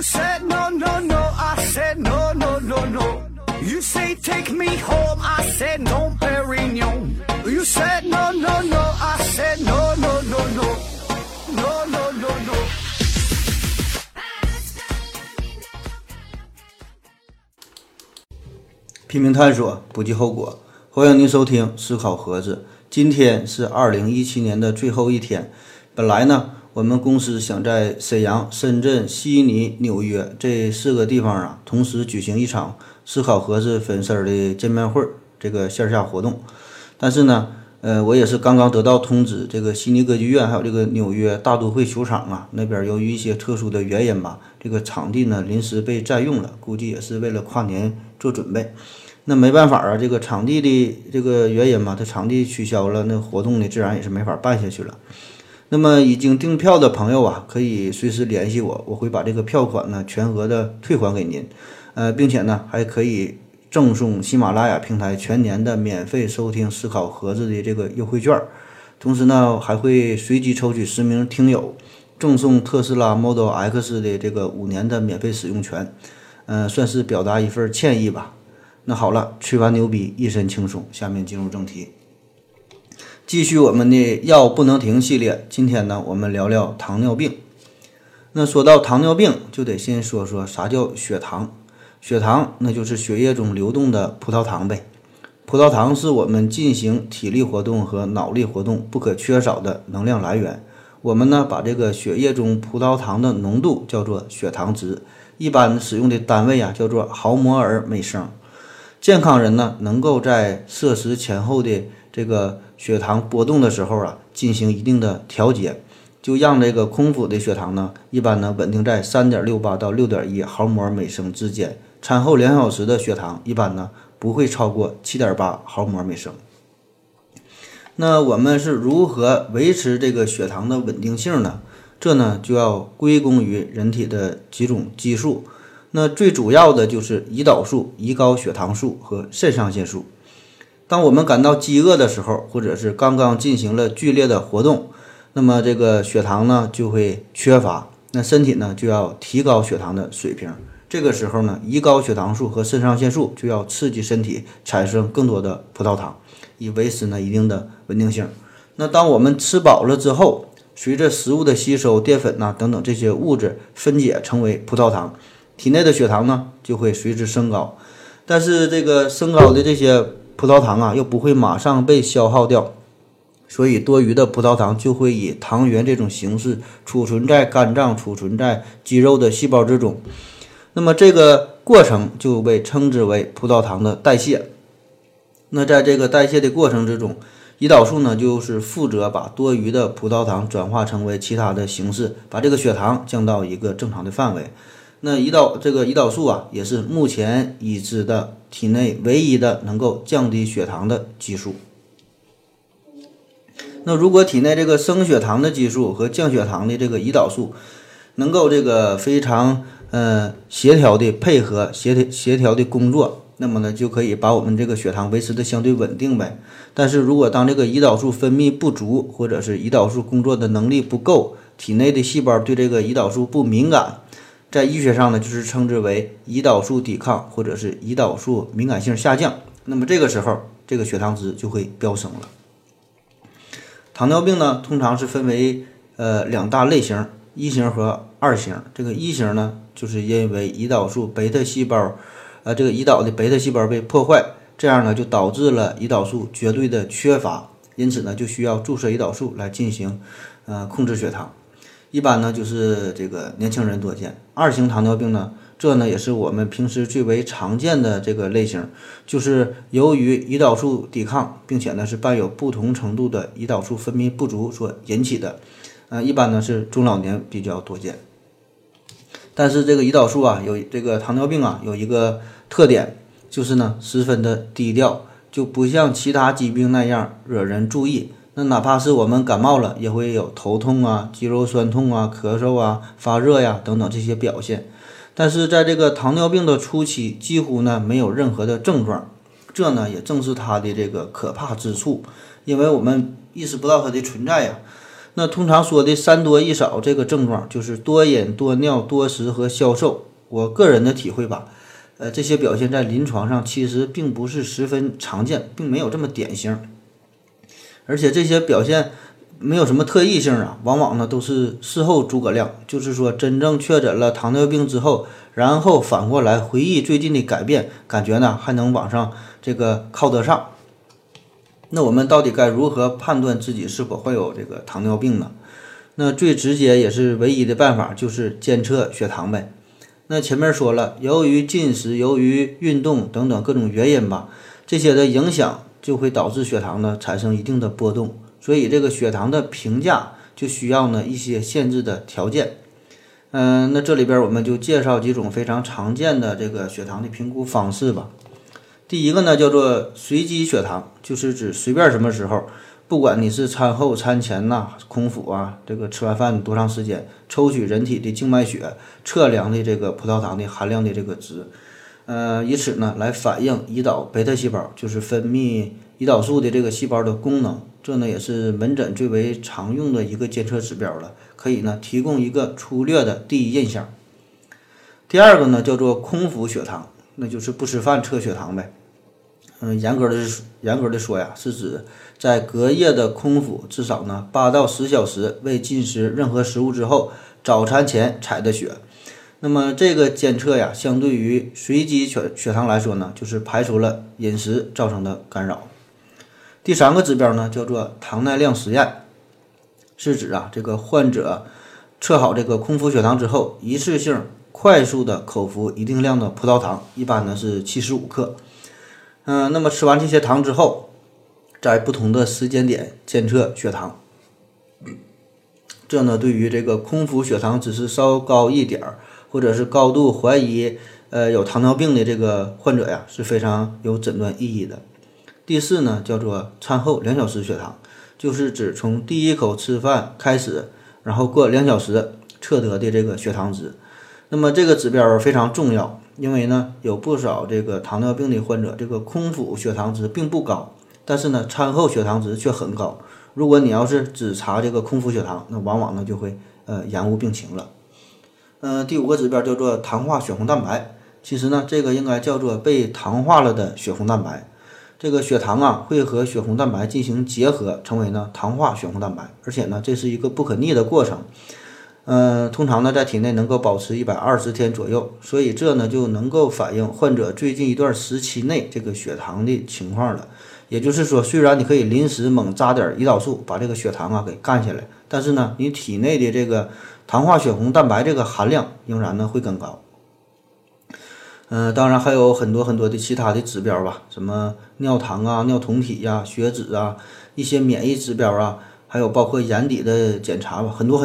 You said no no no, I said no no no no. You say take me home, I said no, Perignon. You said no no no, I said no no no no no no no no. 拼命探索，不计后果。欢迎您收听《思考盒子》。今天是2017年的最后一天。本来呢，我们公司想在沈阳、深圳、悉尼、纽约这4个地方啊，同时举行一场思考盒子粉丝的见面会，这个线下活动。但是呢，我也是刚刚得到通知，这个悉尼歌剧院还有这个纽约大都会球场啊，那边由于一些特殊的原因吧，这个场地呢临时被占用了，估计也是为了跨年做准备。那没办法啊，这个场地的这个原因嘛，它场地取消了，那活动呢自然也是没法办下去了。那么已经订票的朋友啊，可以随时联系我，我会把这个票款呢全额的退还给您，并且呢还可以赠送喜马拉雅平台全年的免费收听思考盒子的这个优惠券，同时呢还会随机抽取10名听友，赠送特斯拉 Model X 的这个5年的免费使用权，算是表达一份歉意吧。那好了，吹完牛逼，一身轻松，下面进入正题。继续我们的药不能停系列，今天呢我们聊聊糖尿病。那说到糖尿病，就得先说说啥叫血糖。血糖那就是血液中流动的葡萄糖呗。葡萄糖是我们进行体力活动和脑力活动不可缺少的能量来源。我们呢把这个血液中葡萄糖的浓度叫做血糖值，一般使用的单位啊叫做毫摩尔每升。健康人呢能够在摄食前后的这个血糖波动的时候啊，进行一定的调节，就让这个空腹的血糖呢，一般呢稳定在 3.68 到 6.1 毫摩尔每升之间，餐后2小时的血糖一般呢不会超过 7.8 毫摩尔每升。那我们是如何维持这个血糖的稳定性呢？这呢就要归功于人体的几种激素，那最主要的就是胰岛素、胰高血糖素和肾上腺素。当我们感到饥饿的时候，或者是刚刚进行了剧烈的活动，那么这个血糖呢就会缺乏，那身体呢就要提高血糖的水平。这个时候呢，胰高血糖素和肾上腺素就要刺激身体产生更多的葡萄糖，以维持呢一定的稳定性。那当我们吃饱了之后，随着食物的吸收，淀粉啊等等这些物质分解成为葡萄糖，体内的血糖呢就会随之升高。但是这个升高的这些葡萄糖啊又不会马上被消耗掉，所以多余的葡萄糖就会以糖原这种形式储存在肝脏，储存在肌肉的细胞之中。那么这个过程就被称之为葡萄糖的代谢。那在这个代谢的过程之中，胰岛素呢就是负责把多余的葡萄糖转化成为其他的形式，把这个血糖降到一个正常的范围。那胰岛素啊也是目前已知的体内唯一的能够降低血糖的激素。那如果体内这个升血糖的激素和降血糖的这个胰岛素能够这个非常协调的配合，协调的工作，那么呢就可以把我们这个血糖维持的相对稳定呗。但是如果当这个胰岛素分泌不足，或者是胰岛素工作的能力不够，体内的细胞对这个胰岛素不敏感，在医学上呢就是称之为胰岛素抵抗，或者是胰岛素敏感性下降，那么这个时候这个血糖值就会飙升了。糖尿病呢通常是分为2大类型，1型和2型。这个1型呢就是因为胰岛素贝塔细胞这个胰岛的贝塔细胞被破坏，这样呢就导致了胰岛素绝对的缺乏，因此呢就需要注射胰岛素来进行控制血糖。一般呢就是这个年轻人多见。2型糖尿病呢，这呢也是我们平时最为常见的这个类型，就是由于胰岛素抵抗，并且呢是伴有不同程度的胰岛素分泌不足所引起的，一般呢是中老年比较多见。但是这个胰岛素啊有这个糖尿病啊有一个特点，就是呢十分的低调，就不像其他疾病那样惹人注意。那哪怕是我们感冒了，也会有头痛啊、肌肉酸痛啊、咳嗽啊、发热呀、等等这些表现。但是在这个糖尿病的初期，几乎呢没有任何的症状，这呢也正是它的这个可怕之处，因为我们意识不到它的存在呀。那通常说的三多一少这个症状就是多饮、多尿、多食和消瘦。我个人的体会吧，这些表现在临床上其实并不是十分常见，并没有这么典型，而且这些表现没有什么特异性啊，往往呢都是事后诸葛亮，就是说真正确诊了糖尿病之后，然后反过来回忆最近的改变，感觉呢还能往上这个靠得上。那我们到底该如何判断自己是否患有这个糖尿病呢？那最直接也是唯一的办法就是监测血糖呗。那前面说了，由于进食、由于运动等等各种原因吧，这些的影响就会导致血糖呢产生一定的波动。所以这个血糖的评价就需要呢一些限制的条件。那这里边我们就介绍几种非常常见的这个血糖的评估方式吧。第一个呢叫做随机血糖，就是指随便什么时候，不管你是餐后、餐前呐、空腹啊，这个吃完饭多长时间，抽取人体的静脉血，测量的这个葡萄糖的含量的这个值，以此呢来反映胰岛贝塔细胞，就是分泌胰岛素的这个细胞的功能。这呢也是门诊最为常用的一个监测指标了，可以呢提供一个粗略的第一印象。第二个呢叫做空腹血糖，那就是不吃饭测血糖呗。严格的说呀，是指在隔夜的空腹至少呢8到10小时未进食任何食物之后，早餐前采的血。那么这个监测呀，相对于随机血糖来说呢，就是排除了饮食造成的干扰。第三个指标呢，叫做糖耐量实验，是指啊这个患者测好这个空腹血糖之后，一次性快速的口服一定量的葡萄糖，一般呢是75克。那么吃完这些糖之后，在不同的时间点监测血糖。这呢对于这个空腹血糖只是稍高一点儿，或者是高度怀疑有糖尿病的这个患者呀，是非常有诊断意义的。第四呢叫做餐后2小时血糖，就是指从第一口吃饭开始，然后过2小时测得的这个血糖值。那么这个指标非常重要，因为呢有不少这个糖尿病的患者，这个空腹血糖值并不高，但是呢餐后血糖值却很高。如果你要是只查这个空腹血糖，那往往呢就会延误病情了。第5个指标叫做糖化血红蛋白，其实呢这个应该叫做被糖化了的血红蛋白。这个血糖啊会和血红蛋白进行结合，成为呢糖化血红蛋白，而且呢这是一个不可逆的过程。通常呢在体内能够保持120天左右，所以这呢就能够反映患者最近一段时期内这个血糖的情况了。也就是说，虽然你可以临时猛扎点胰岛素把这个血糖啊给干下来，但是呢你体内的这个糖化血红蛋白这个含量仍然呢会更高。当然还有很多的其他的指标吧，什么尿糖啊、尿酮体啊、血脂啊，一些免疫指标啊，还有包括眼底的检查吧，很多，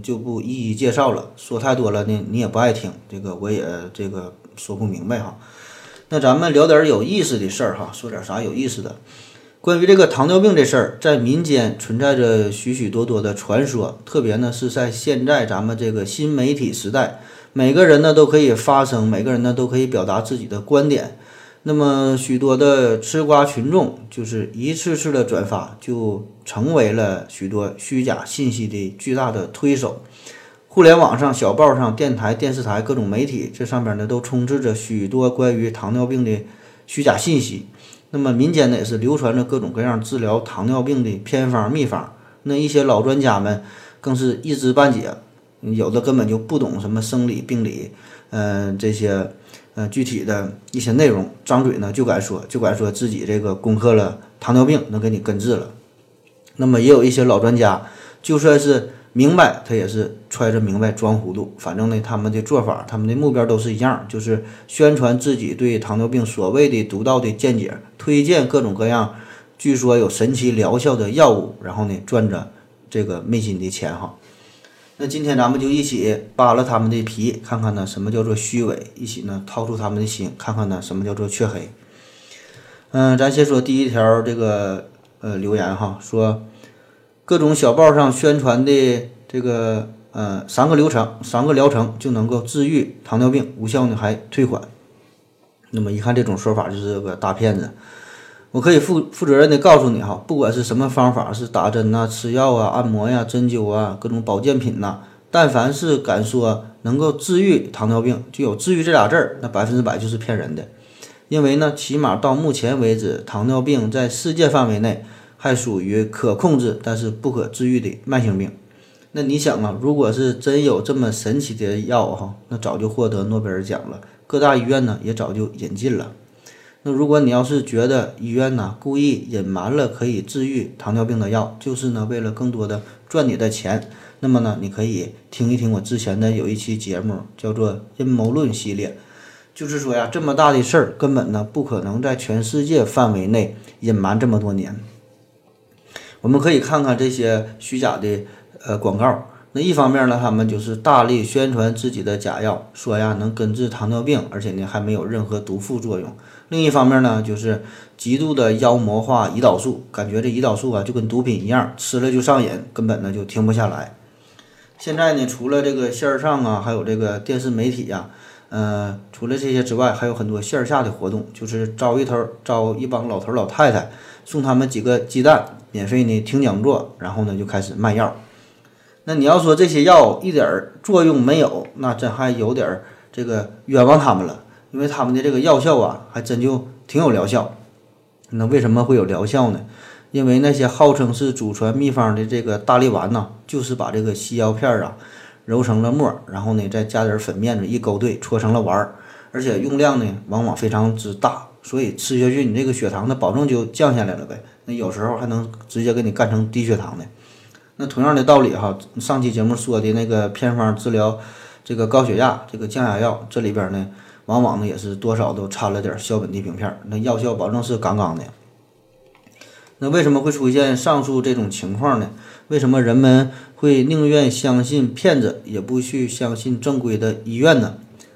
就不一一介绍了，说太多了呢你也不爱听，这个我也这个说不明白哈。那咱们聊点有意思的事儿哈，说点啥有意思的。关于这个糖尿病这事儿，在民间存在着许多的传说，特别呢是在现在咱们这个新媒体时代，每个人呢都可以发声，每个人呢都可以表达自己的观点。那么许多的吃瓜群众就是一次次的转发，就成为了许多虚假信息的巨大的推手。互联网上、小报上、电台、电视台、各种媒体，这上面呢都充斥着许多关于糖尿病的虚假信息。那么民间呢也是流传着各种各样治疗糖尿病的偏方秘方，那一些老专家们更是一知半解，有的根本就不懂什么生理病理，这些具体的一些内容，张嘴呢就敢说自己这个攻克了糖尿病，能给你根治了。那么也有一些老专家，就算是明白，他也是揣着明白装糊涂，反正呢他们的做法、他们的目标都是一样，就是宣传自己对糖尿病所谓的独到的见解，推荐各种各样据说有神奇疗效的药物，然后呢赚着这个昧心的钱哈。那今天咱们就一起扒了他们的皮，看看呢什么叫做虚伪，一起呢掏出他们的心，看看呢什么叫做黢黑。咱先说第一条这个留言哈，说各种小报上宣传的这个3个疗程就能够治愈糖尿病，无效呢还退款。那么一看这种说法就是个大骗子。我可以负责任的告诉你哈，不管是什么方法，是打针呐、吃药啊、按摩呀、针灸啊、各种保健品呐、但凡是敢说能够治愈糖尿病，就有治愈这俩字儿，那100%就是骗人的。因为呢，起码到目前为止，糖尿病在世界范围内还属于可控制但是不可治愈的慢性病。那你想啊，如果是真有这么神奇的药哈，那早就获得诺贝尔奖了，各大医院呢也早就引进了。那如果你要是觉得医院呢故意隐瞒了可以治愈糖尿病的药，就是呢为了更多的赚你的钱，那么呢你可以听一听我之前的有一期节目，叫做阴谋论系列。就是说呀，这么大的事儿根本呢不可能在全世界范围内隐瞒这么多年。我们可以看看这些虚假的广告，那一方面呢，他们就是大力宣传自己的假药，说呀能根治糖尿病，而且呢还没有任何毒副作用。另一方面呢，就是极度的妖魔化胰岛素，感觉这胰岛素啊就跟毒品一样，吃了就上瘾，根本呢就停不下来。现在呢，除了这个线上啊，还有这个电视媒体啊，除了这些之外，还有很多线下的活动，就是招一帮老头老太太，送他们几个鸡蛋，免费呢听讲座，然后呢就开始卖药。那你要说这些药一点作用没有，那真还有点这个冤枉他们了，因为他们的这个药效啊，还真就挺有疗效。那为什么会有疗效呢？因为那些号称是祖传秘方的这个大力丸呢，就是把这个西药片啊揉成了沫，然后呢再加点粉面子一勾兑，搓成了丸，而且用量呢往往非常之大，所以吃下去你这个血糖的保证就降下来了呗。那有时候还能直接给你干成低血糖的。那同样的道理哈，上期节目说的那个偏方治疗这个高血压，这个降压药，这里边呢往往呢也是多少都掺了点硝苯地平片，那药效保证是杠杠的。那为什么会出现上述这种情况呢？为什么人们会宁愿相信骗子也不去相信正规的医院呢？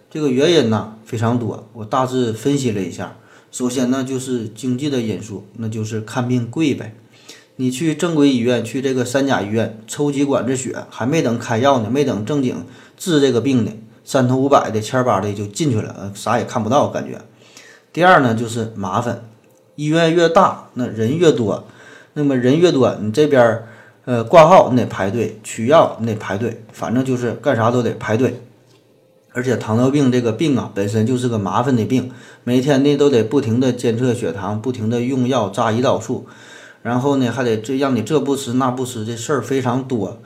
这个原因呢非常多，我大致分析了一下。首先呢就是经济的因素，那就是看病贵呗。你去正规医院，去这个三甲医院抽几管子血，还没等开药呢，没等正经治这个病呢，3头500的1,800的就进去了，啥也看不到感觉。第二呢就是麻烦，医院越大那人越多，那么人越多你这边挂号你得排队，取药你得排队，反正就是干啥都得排队。而且糖尿病这个病啊本身就是个麻烦的病，每天呢都得不停的监测血糖，不停的用药扎胰岛素，然后呢还得这让你这不吃那不吃，这事儿非常多。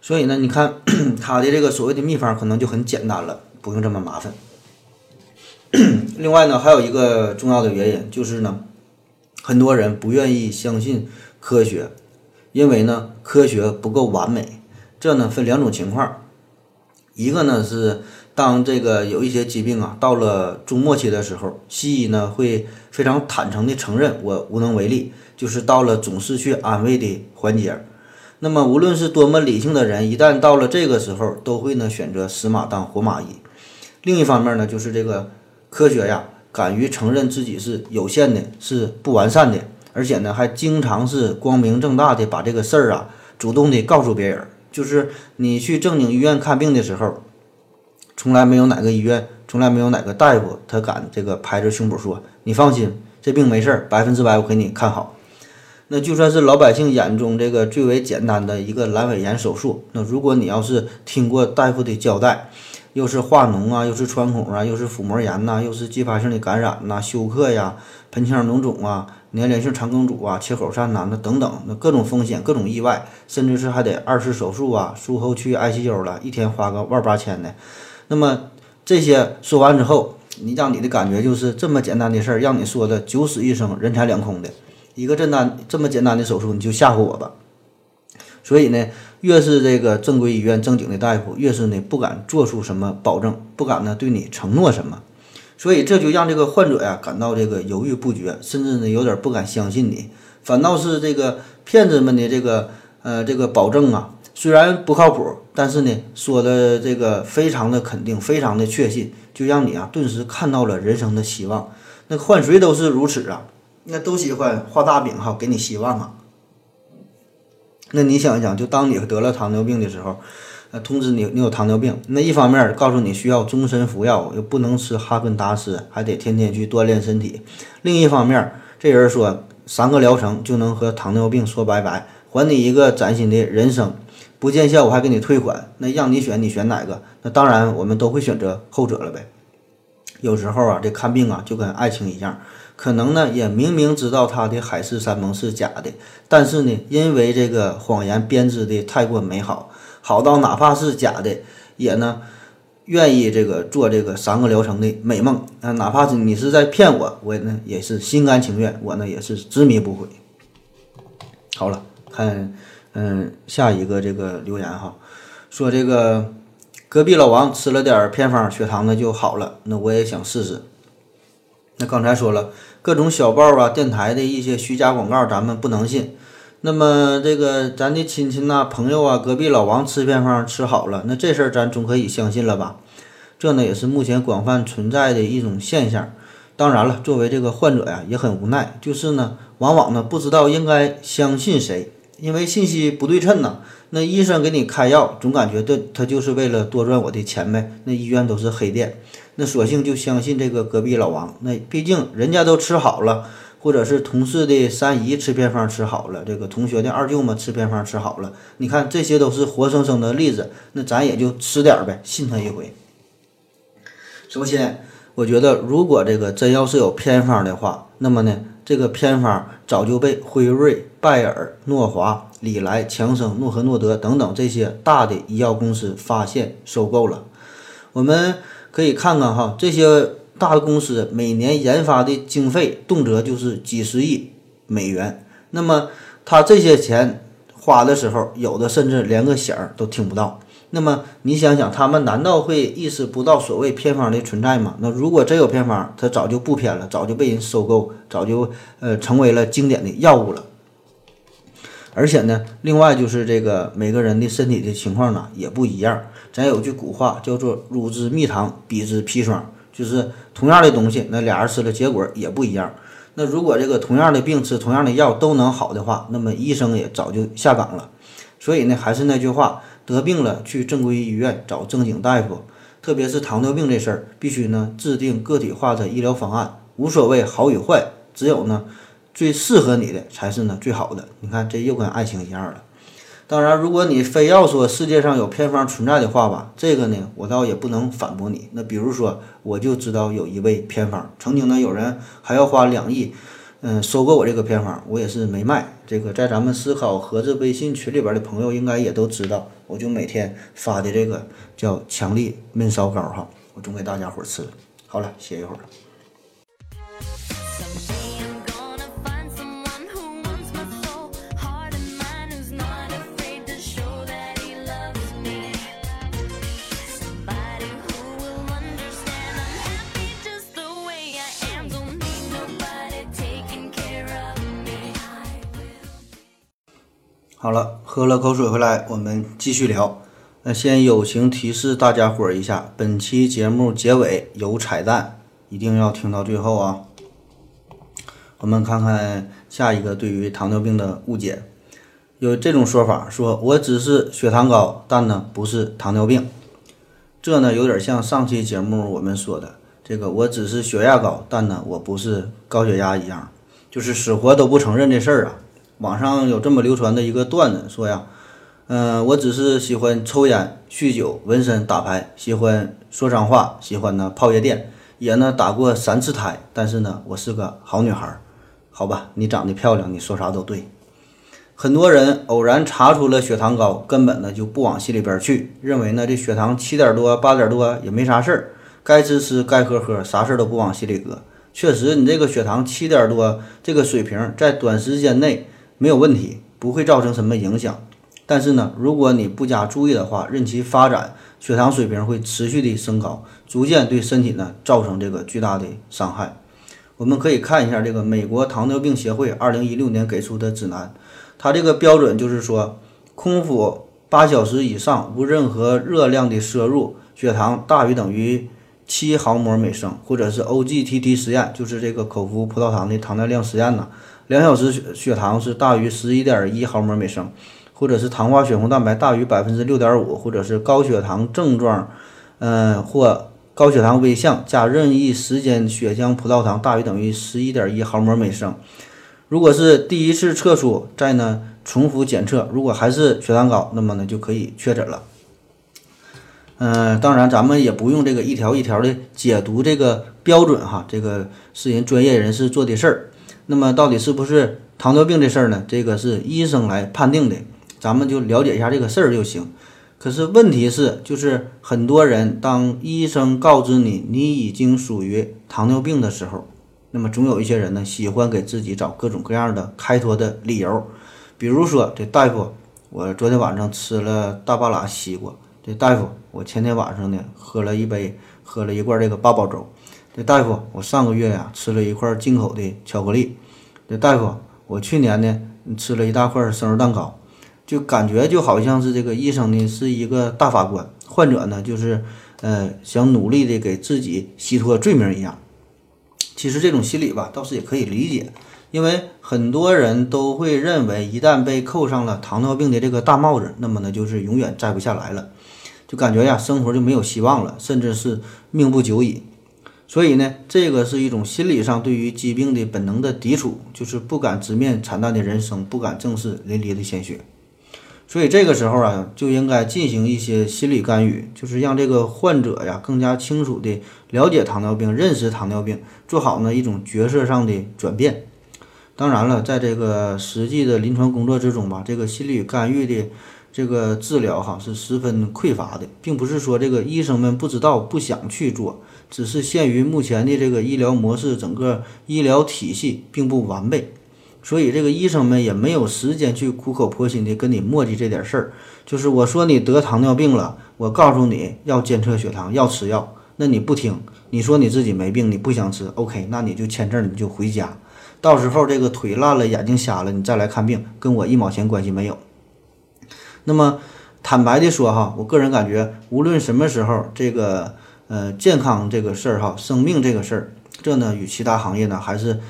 所以呢你看他的这个所谓的秘方可能就很简单了，不用这么麻烦。另外呢还有一个重要的原因，就是呢很多人不愿意相信科学，因为呢科学不够完美。这呢分两种情况，一个呢是当这个有一些疾病啊到了中末期的时候，西医呢会非常坦诚地承认我无能为力，就是到了总是去安慰的环节。那么无论是多么理性的人，一旦到了这个时候，都会呢选择死马当活马医。另一方面呢，就是这个科学呀，敢于承认自己是有限的，是不完善的，而且呢还经常是光明正大的把这个事儿啊主动的告诉别人。就是你去正经医院看病的时候，从来没有哪个大夫他敢这个拍着胸脯说，你放心，这病没事儿，100%我给你看好。那就算是老百姓眼中这个最为简单的一个阑尾炎手术，那如果你要是听过大夫的交代，又是化脓啊，又是穿孔啊，又是腹膜炎呐，又是继发性的感染呐，休克呀，盆腔脓肿啊，粘连性肠梗阻啊，切口疝呐，那等等，那各种风险，各种意外，甚至是还得二次手术啊，术后去 ICU 了，一天花个18,000的。那么这些说完之后，你让你的感觉就是这么简单的事儿，让你说的九死一生、人财两空的一个这么简单的手术，你就吓唬我吧。所以呢，越是这个正规医院正经的大夫，越是呢不敢做出什么保证，不敢呢对你承诺什么，所以这就让这个患者呀感到这个犹豫不决，甚至呢有点不敢相信你。反倒是这个骗子们的这个保证啊，虽然不靠谱，但是呢说的这个非常的肯定，非常的确信，就让你啊顿时看到了人生的希望。那换谁都是如此啊，那都喜欢画大饼哈，给你希望啊。那你想一想，就当你得了糖尿病的时候，通知你有糖尿病，那一方面告诉你需要终身服药，又不能吃哈根达斯，还得天天去锻炼身体；另一方面这人说3个疗程就能和糖尿病说拜拜，还你一个崭新的人生，不见效我还给你退款，那让你选，你选哪个？那当然我们都会选择后者了呗。有时候啊，这看病啊就跟爱情一样，可能呢也明明知道他的海誓山盟是假的，但是呢因为这个谎言编织的太过美好，好到哪怕是假的也呢愿意这个做这个3个疗程的美梦啊，哪怕是你是在骗我，我呢也是心甘情愿，我呢也是执迷不悔。好了，看下一个这个留言哈，说这个隔壁老王吃了点偏方，血糖呢就好了，那我也想试试。那刚才说了各种小报啊，电台的一些虚假广告咱们不能信，那么这个咱的亲戚啊朋友啊，隔壁老王吃偏方吃好了，那这事儿咱总可以相信了吧。这呢也是目前广泛存在的一种现象。当然了，作为这个患者呀也很无奈，就是呢往往呢不知道应该相信谁，因为信息不对称呢。那医生给你开药总感觉对他就是为了多赚我的钱呗，那医院都是黑店，那索性就相信这个隔壁老王，那毕竟人家都吃好了，或者是同事的三姨吃偏方吃好了，这个同学的二舅嘛吃偏方吃好了，你看这些都是活生生的例子，那咱也就吃点呗，信他一回。首先我觉得如果这个真要是有偏方的话，那么呢这个偏方早就被辉瑞、拜耳、诺华、礼来、强生、诺和诺德等等这些大的医药公司发现收购了。我们可以看看哈，这些大公司每年研发的经费动辄就是几十亿美元，那么他这些钱花的时候，有的甚至连个响都听不到，那么你想想他们难道会意识不到所谓偏方的存在吗？那如果真有偏方，他早就不偏了，早就被人收购，早就成为了经典的药物了。而且呢另外就是这个每个人的身体的情况呢也不一样，咱有句古话叫做乳之蜜糖，彼之砒霜，就是同样的东西，那俩人吃了结果也不一样。那如果这个同样的病吃同样的药都能好的话，那么医生也早就下岗了。所以呢还是那句话，得病了去正规医院找正经大夫，特别是糖尿病这事儿，必须呢制定个体化的医疗方案，无所谓好与坏，只有呢最适合你的才是呢最好的。你看这又跟爱情一样了。当然如果你非要说世界上有偏方存在的话吧，这个呢我倒也不能反驳你。那比如说我就知道有一味偏方，曾经呢有人还要花2亿收购我这个偏方，我也是没卖。这个在咱们思考盒子微信群里边的朋友应该也都知道，我就每天发的这个叫强力焖烧膏哈，我总给大家伙吃。好了，歇一会儿了。好了，喝了口水回来，我们继续聊。那先友情提示大家伙一下，本期节目结尾有彩蛋，一定要听到最后啊。我们看看下一个对于糖尿病的误解，有这种说法，说我只是血糖高，但呢不是糖尿病。这呢有点像上期节目我们说的这个我只是血压高，但呢我不是高血压一样，就是死活都不承认这事儿啊。网上有这么流传的一个段子，说呀我只是喜欢抽烟、酗酒、纹身、打牌，喜欢说脏话，喜欢呢泡夜店，也呢打过3次胎，但是呢我是个好女孩。好吧，你长得漂亮，你说啥都对。很多人偶然查出了血糖高，根本呢就不往心里边去，认为呢这血糖7点多8点多也没啥事儿，该吃吃该喝喝，啥事儿都不往心里搁。确实你这个血糖7点多这个水平在短时间内没有问题，不会造成什么影响，但是呢如果你不加注意的话，任其发展，血糖水平会持续的升高，逐渐对身体呢造成这个巨大的伤害。我们可以看一下这个美国糖尿病协会2016年给出的指南，它这个标准就是说空腹8小时以上无任何热量的摄入，血糖大于等于7毫摩每升，或者是 OGTT 实验，就是这个口服葡萄糖的糖耐量实验呢，2小时血糖是大于 11.1 毫摩每升，或者是糖化血红蛋白大于 6.5%， 或者是高血糖症状或高血糖微项加任意时间血浆葡萄糖大于等于 11.1 毫摩每升。如果是第一次测出，再呢重复检测，如果还是血糖高，那么呢就可以确诊了。当然咱们也不用这个一条一条的解读这个标准哈，这个是人专业人士做的事儿。那么到底是不是糖尿病这事儿呢？这个是医生来判定的，咱们就了解一下这个事儿就行。可是问题是，就是很多人当医生告知你你已经属于糖尿病的时候，那么总有一些人呢喜欢给自己找各种各样的开脱的理由，比如说这大夫，我昨天晚上吃了大巴拉西瓜。这大夫，我前天晚上呢喝了一罐这个八宝粥。这大夫，我上个月呀吃了一块进口的巧克力。这大夫，我去年呢吃了一大块生日蛋糕。就感觉就好像是这个医生呢是一个大法官，患者呢就是想努力的给自己洗脱罪名一样。其实这种心理吧倒是也可以理解，因为很多人都会认为一旦被扣上了糖尿病的这个大帽子，那么呢就是永远摘不下来了。就感觉呀，生活就没有希望了，甚至是命不久矣。所以呢，这个是一种心理上对于疾病的本能的抵触，就是不敢直面惨淡的人生，不敢正视淋漓的鲜血。所以这个时候啊，就应该进行一些心理干预，就是让这个患者呀更加清楚地了解糖尿病，认识糖尿病，做好呢一种角色上的转变。当然了，在这个实际的临床工作之中吧，这个心理干预的这个治疗哈是十分匮乏的，并不是说这个医生们不知道不想去做，只是限于目前的这个医疗模式，整个医疗体系并不完备，所以这个医生们也没有时间去苦口婆心的跟你磨叽这点事儿。就是我说你得糖尿病了，我告诉你要监测血糖，要吃药，那你不听，你说你自己没病，你不想吃 OK， 那你就签证，你就回家，到时候这个腿烂了眼睛瞎了你再来看病，跟我一毛钱关系没有。那么坦白的说哈，我个人感觉无论什么时候，这个健康这个事儿哈，生命这个事儿，这呢与其他行业呢还是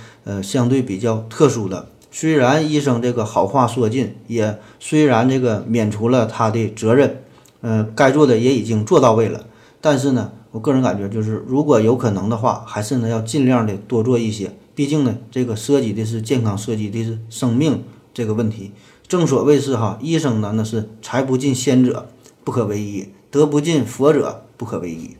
相对比较特殊的。虽然医生这个好话说尽，也虽然这个免除了他的责任，该做的也已经做到位了，但是呢我个人感觉就是如果有可能的话，还是呢要尽量的多做一些，毕竟呢这个涉及的是健康，涉及的是生命这个问题。正所谓是哈，医生呢那是财不尽先者不可为医，德不尽佛者不可为医。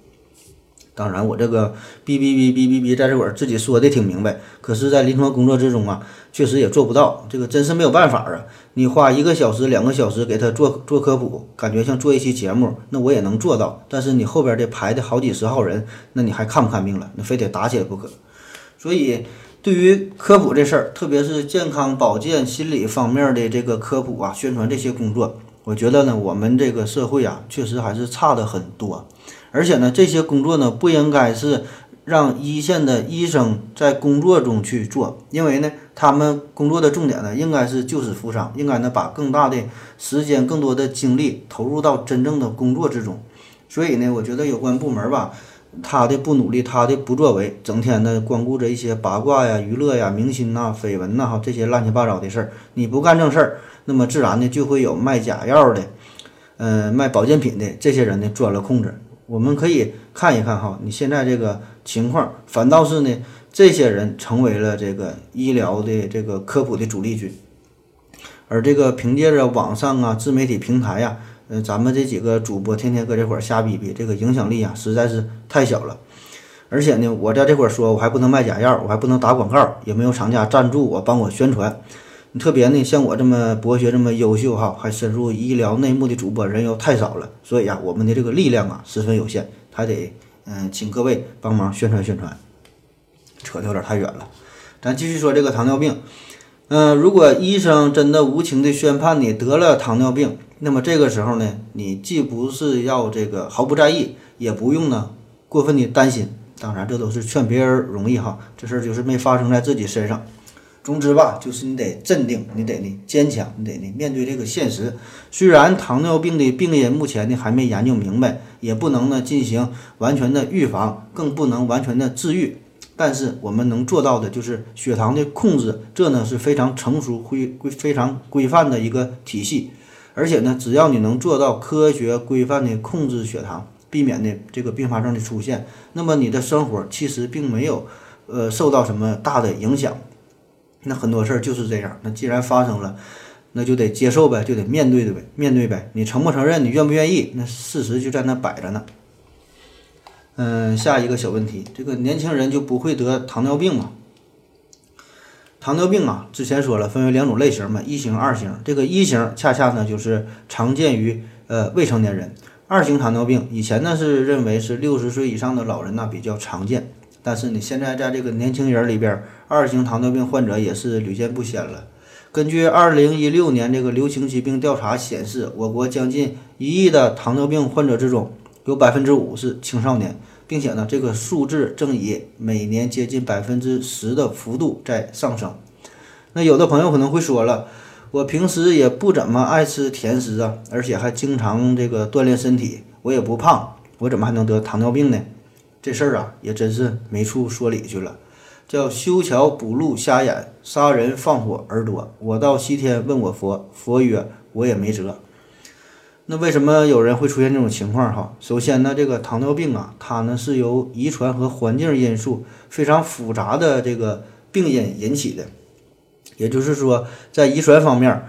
当然我这个哔哔哔在这会儿自己说的挺明白，可是在临床工作之中啊确实也做不到，这个真是没有办法啊。你花1个小时2个小时给他做科普，感觉像做一期节目，那我也能做到，但是你后边这排的好几十号人，那你还看不看病了，那非得打起来不可。所以对于科普这事儿，特别是健康保健心理方面的这个科普啊，宣传这些工作，我觉得呢我们这个社会啊确实还是差的很多。而且呢这些工作呢不应该是让一线的医生在工作中去做，因为呢他们工作的重点呢应该是救死扶伤，应该呢把更大的时间更多的精力投入到真正的工作之中。所以呢我觉得有关部门吧，他的不努力，他的不作为，整天呢光顾着一些八卦呀、娱乐呀、明星呐、绯闻呐这些乱七八糟的事儿。你不干正事儿，那么自然呢就会有卖假药的，卖保健品的这些人呢钻了空子。我们可以看一看哈，你现在这个情况，反倒是呢这些人成为了这个医疗的这个科普的主力军，而这个凭借着网上啊、自媒体平台呀。咱们这几个主播天天搁这会儿瞎逼逼，这个影响力啊实在是太小了。而且呢我在这会儿说我还不能卖假药，我还不能打广告，也没有厂家赞助我帮我宣传。特别呢像我这么博学这么优秀哈，还深入医疗内幕的主播人又太少了，所以啊我们的这个力量啊十分有限，还得请各位帮忙宣传宣传。扯得有点太远了，咱继续说这个糖尿病。如果医生真的无情的宣判你得了糖尿病，那么这个时候呢你既不是要这个毫不在意，也不用呢过分的担心，当然这都是劝别人容易哈，这事儿就是没发生在自己身上。总之吧，就是你得镇定，你得呢坚强，你得呢面对这个现实。虽然糖尿病的病因目前呢还没研究明白，也不能呢进行完全的预防，更不能完全的治愈，但是我们能做到的就是血糖的控制，这呢是非常成熟非常规范的一个体系。而且呢只要你能做到科学规范的控制血糖，避免的这个并发症的出现，那么你的生活其实并没有受到什么大的影响。那很多事儿就是这样，那既然发生了，那就得接受呗，就得面对呗，你承不承认，你愿不愿意，那事实就在那摆着呢。下一个小问题，这个年轻人就不会得糖尿病吗？糖尿病啊，之前说了分为两种类型嘛，一型、二型。这个一型恰恰呢就是常见于未成年人，二型糖尿病以前呢是认为是60岁以上的老人呢比较常见，但是你现在在这个年轻人里边，二型糖尿病患者也是屡见不鲜了。根据2016年这个流行疾病调查显示，我国将近1亿的糖尿病患者之中，有5%是青少年，并且呢，这个数字正以每年接近10%的幅度在上升。那有的朋友可能会说了，我平时也不怎么爱吃甜食啊，而且还经常这个锻炼身体，我也不胖，我怎么还能得糖尿病呢？这事儿啊，也真是没处说理去了。叫修桥补路瞎眼，杀人放火耳朵。我到西天问我佛，佛曰我也没辙。那为什么有人会出现这种情况哈？首先呢，这个糖尿病啊，它呢是由遗传和环境因素非常复杂的这个病因引起的。也就是说，在遗传方面，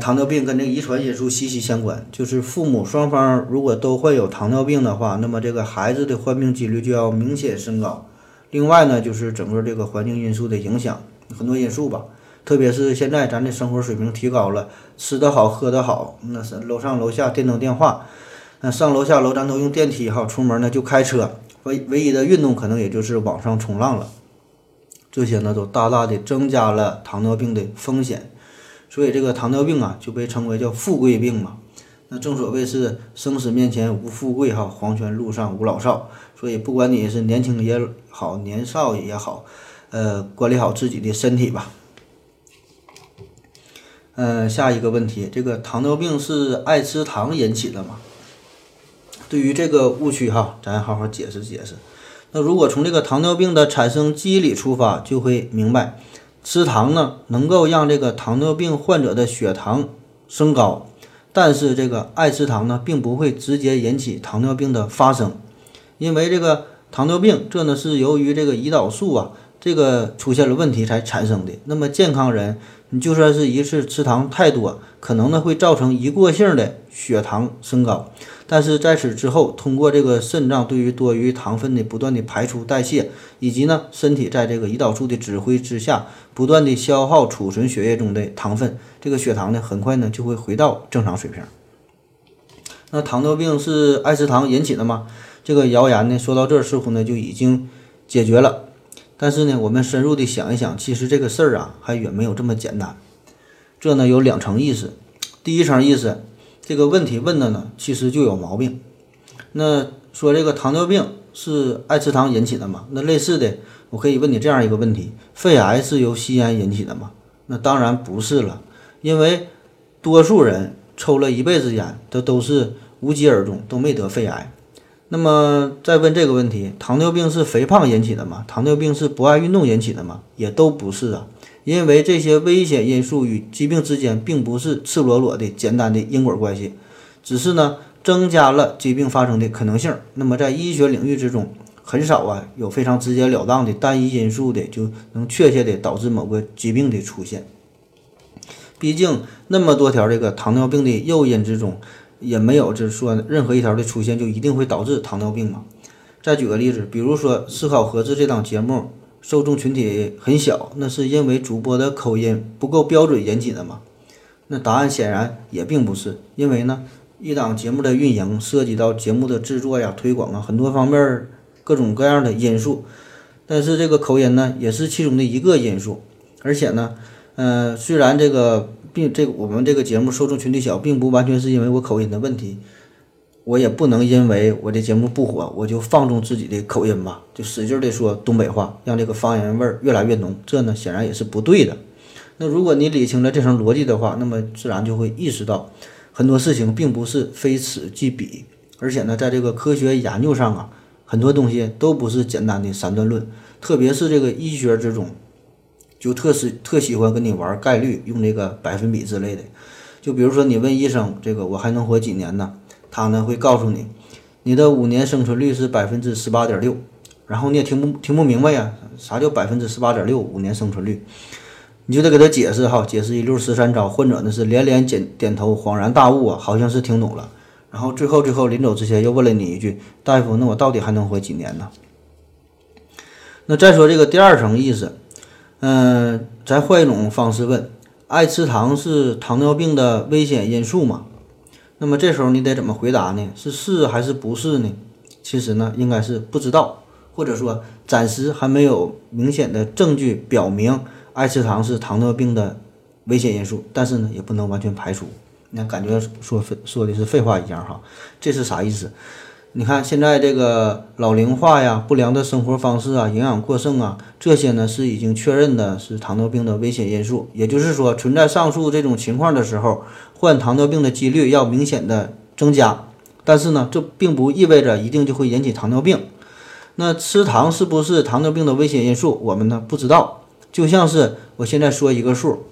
糖尿病跟这个遗传因素息息相关。就是父母双方如果都患有糖尿病的话，那么这个孩子的患病几率就要明显升高。另外呢，就是整个这个环境因素的影响，很多因素吧。特别是现在咱的生活水平提高了，吃得好喝得好，那是楼上楼下电灯电话，上楼下楼咱都用电梯哈，出门呢就开车，唯一的运动可能也就是网上冲浪了，这些呢都大大的增加了糖尿病的风险。所以这个糖尿病啊就被称为叫富贵病嘛。那正所谓是生死面前无富贵哈，黄泉路上无老少。所以不管你是年轻也好，年少也好，管理好自己的身体吧。下一个问题，这个糖尿病是爱吃糖引起的吗？对于这个误区哈，咱好好解释解释。那如果从这个糖尿病的产生机理出发，就会明白，吃糖呢能够让这个糖尿病患者的血糖升高，但是这个爱吃糖呢并不会直接引起糖尿病的发生，因为这个糖尿病这呢是由于这个胰岛素啊这个出现了问题才产生的。那么健康人，你就算是一次吃糖太多，可能呢会造成一过性的血糖升高，但是在此之后，通过这个肾脏对于多余糖分的不断的排除代谢，以及呢身体在这个胰岛素的指挥之下，不断的消耗储存血液中的糖分，这个血糖呢很快呢就会回到正常水平。那糖尿病是爱吃糖引起的吗？这个谣言呢说到这儿似乎呢就已经解决了，但是呢，我们深入地想一想，其实这个事儿啊，还远没有这么简单。这呢有两层意思。第一层意思，这个问题问的呢，其实就有毛病。那说这个糖尿病是爱吃糖引起的吗？那类似的，我可以问你这样一个问题：肺癌是由吸烟引起的吗？那当然不是了，因为多数人抽了一辈子烟，都是无疾而终，都没得肺癌。那么再问这个问题，糖尿病是肥胖引起的吗？糖尿病是不爱运动引起的吗？也都不是啊，因为这些危险因素与疾病之间并不是赤裸裸的简单的因果关系，只是呢增加了疾病发生的可能性。那么在医学领域之中，很少啊有非常直截了当的单一因素的就能确切的导致某个疾病的出现。毕竟那么多条这个糖尿病的诱因之中，也没有就是说任何一条的出现就一定会导致糖尿病嘛。再举个例子，比如说思考盒子这档节目受众群体很小，那是因为主播的口音不够标准引起的嘛？那答案显然也并不是，因为呢一档节目的运营涉及到节目的制作呀、推广啊，很多方面各种各样的因素，但是这个口音呢也是其中的一个因素。而且呢虽然这个我们这个节目受众群体小，并不完全是因为我口音的问题，我也不能因为我这节目不火，我就放纵自己的口音吧，就使劲的说东北话，让这个方言味儿越来越浓，这呢显然也是不对的。那如果你理清了这层逻辑的话，那么自然就会意识到很多事情并不是非此即彼，而且呢在这个科学研究上啊，很多东西都不是简单的三段论，特别是这个医学之中，就特喜欢跟你玩概率，用这个百分比之类的。就比如说你问医生，这个我还能活几年呢？他呢会告诉你，你的5年生存率是 18.6%， 然后你也听不明白呀，啥叫 18.6% 5年生存率，你就得给他解释哈，解释1溜13招，患者呢是连点头，恍然大悟啊，好像是听懂了。然后最后临走之前又问了你一句，大夫，那我到底还能活几年呢？那再说这个第二层意思，咱换一种方式问，爱吃糖是糖尿病的危险因素吗？那么这时候你得怎么回答呢？是还是不是呢？其实呢，应该是不知道，或者说暂时还没有明显的证据表明爱吃糖是糖尿病的危险因素，但是呢，也不能完全排除。那感觉说的是废话一样哈，这是啥意思？你看现在这个老龄化呀、不良的生活方式啊、营养过剩啊，这些呢是已经确认的是糖尿病的危险因素。也就是说，存在上述这种情况的时候，患糖尿病的几率要明显的增加。但是呢，这并不意味着一定就会引起糖尿病。那吃糖是不是糖尿病的危险因素，我们呢不知道。就像是我现在说一个数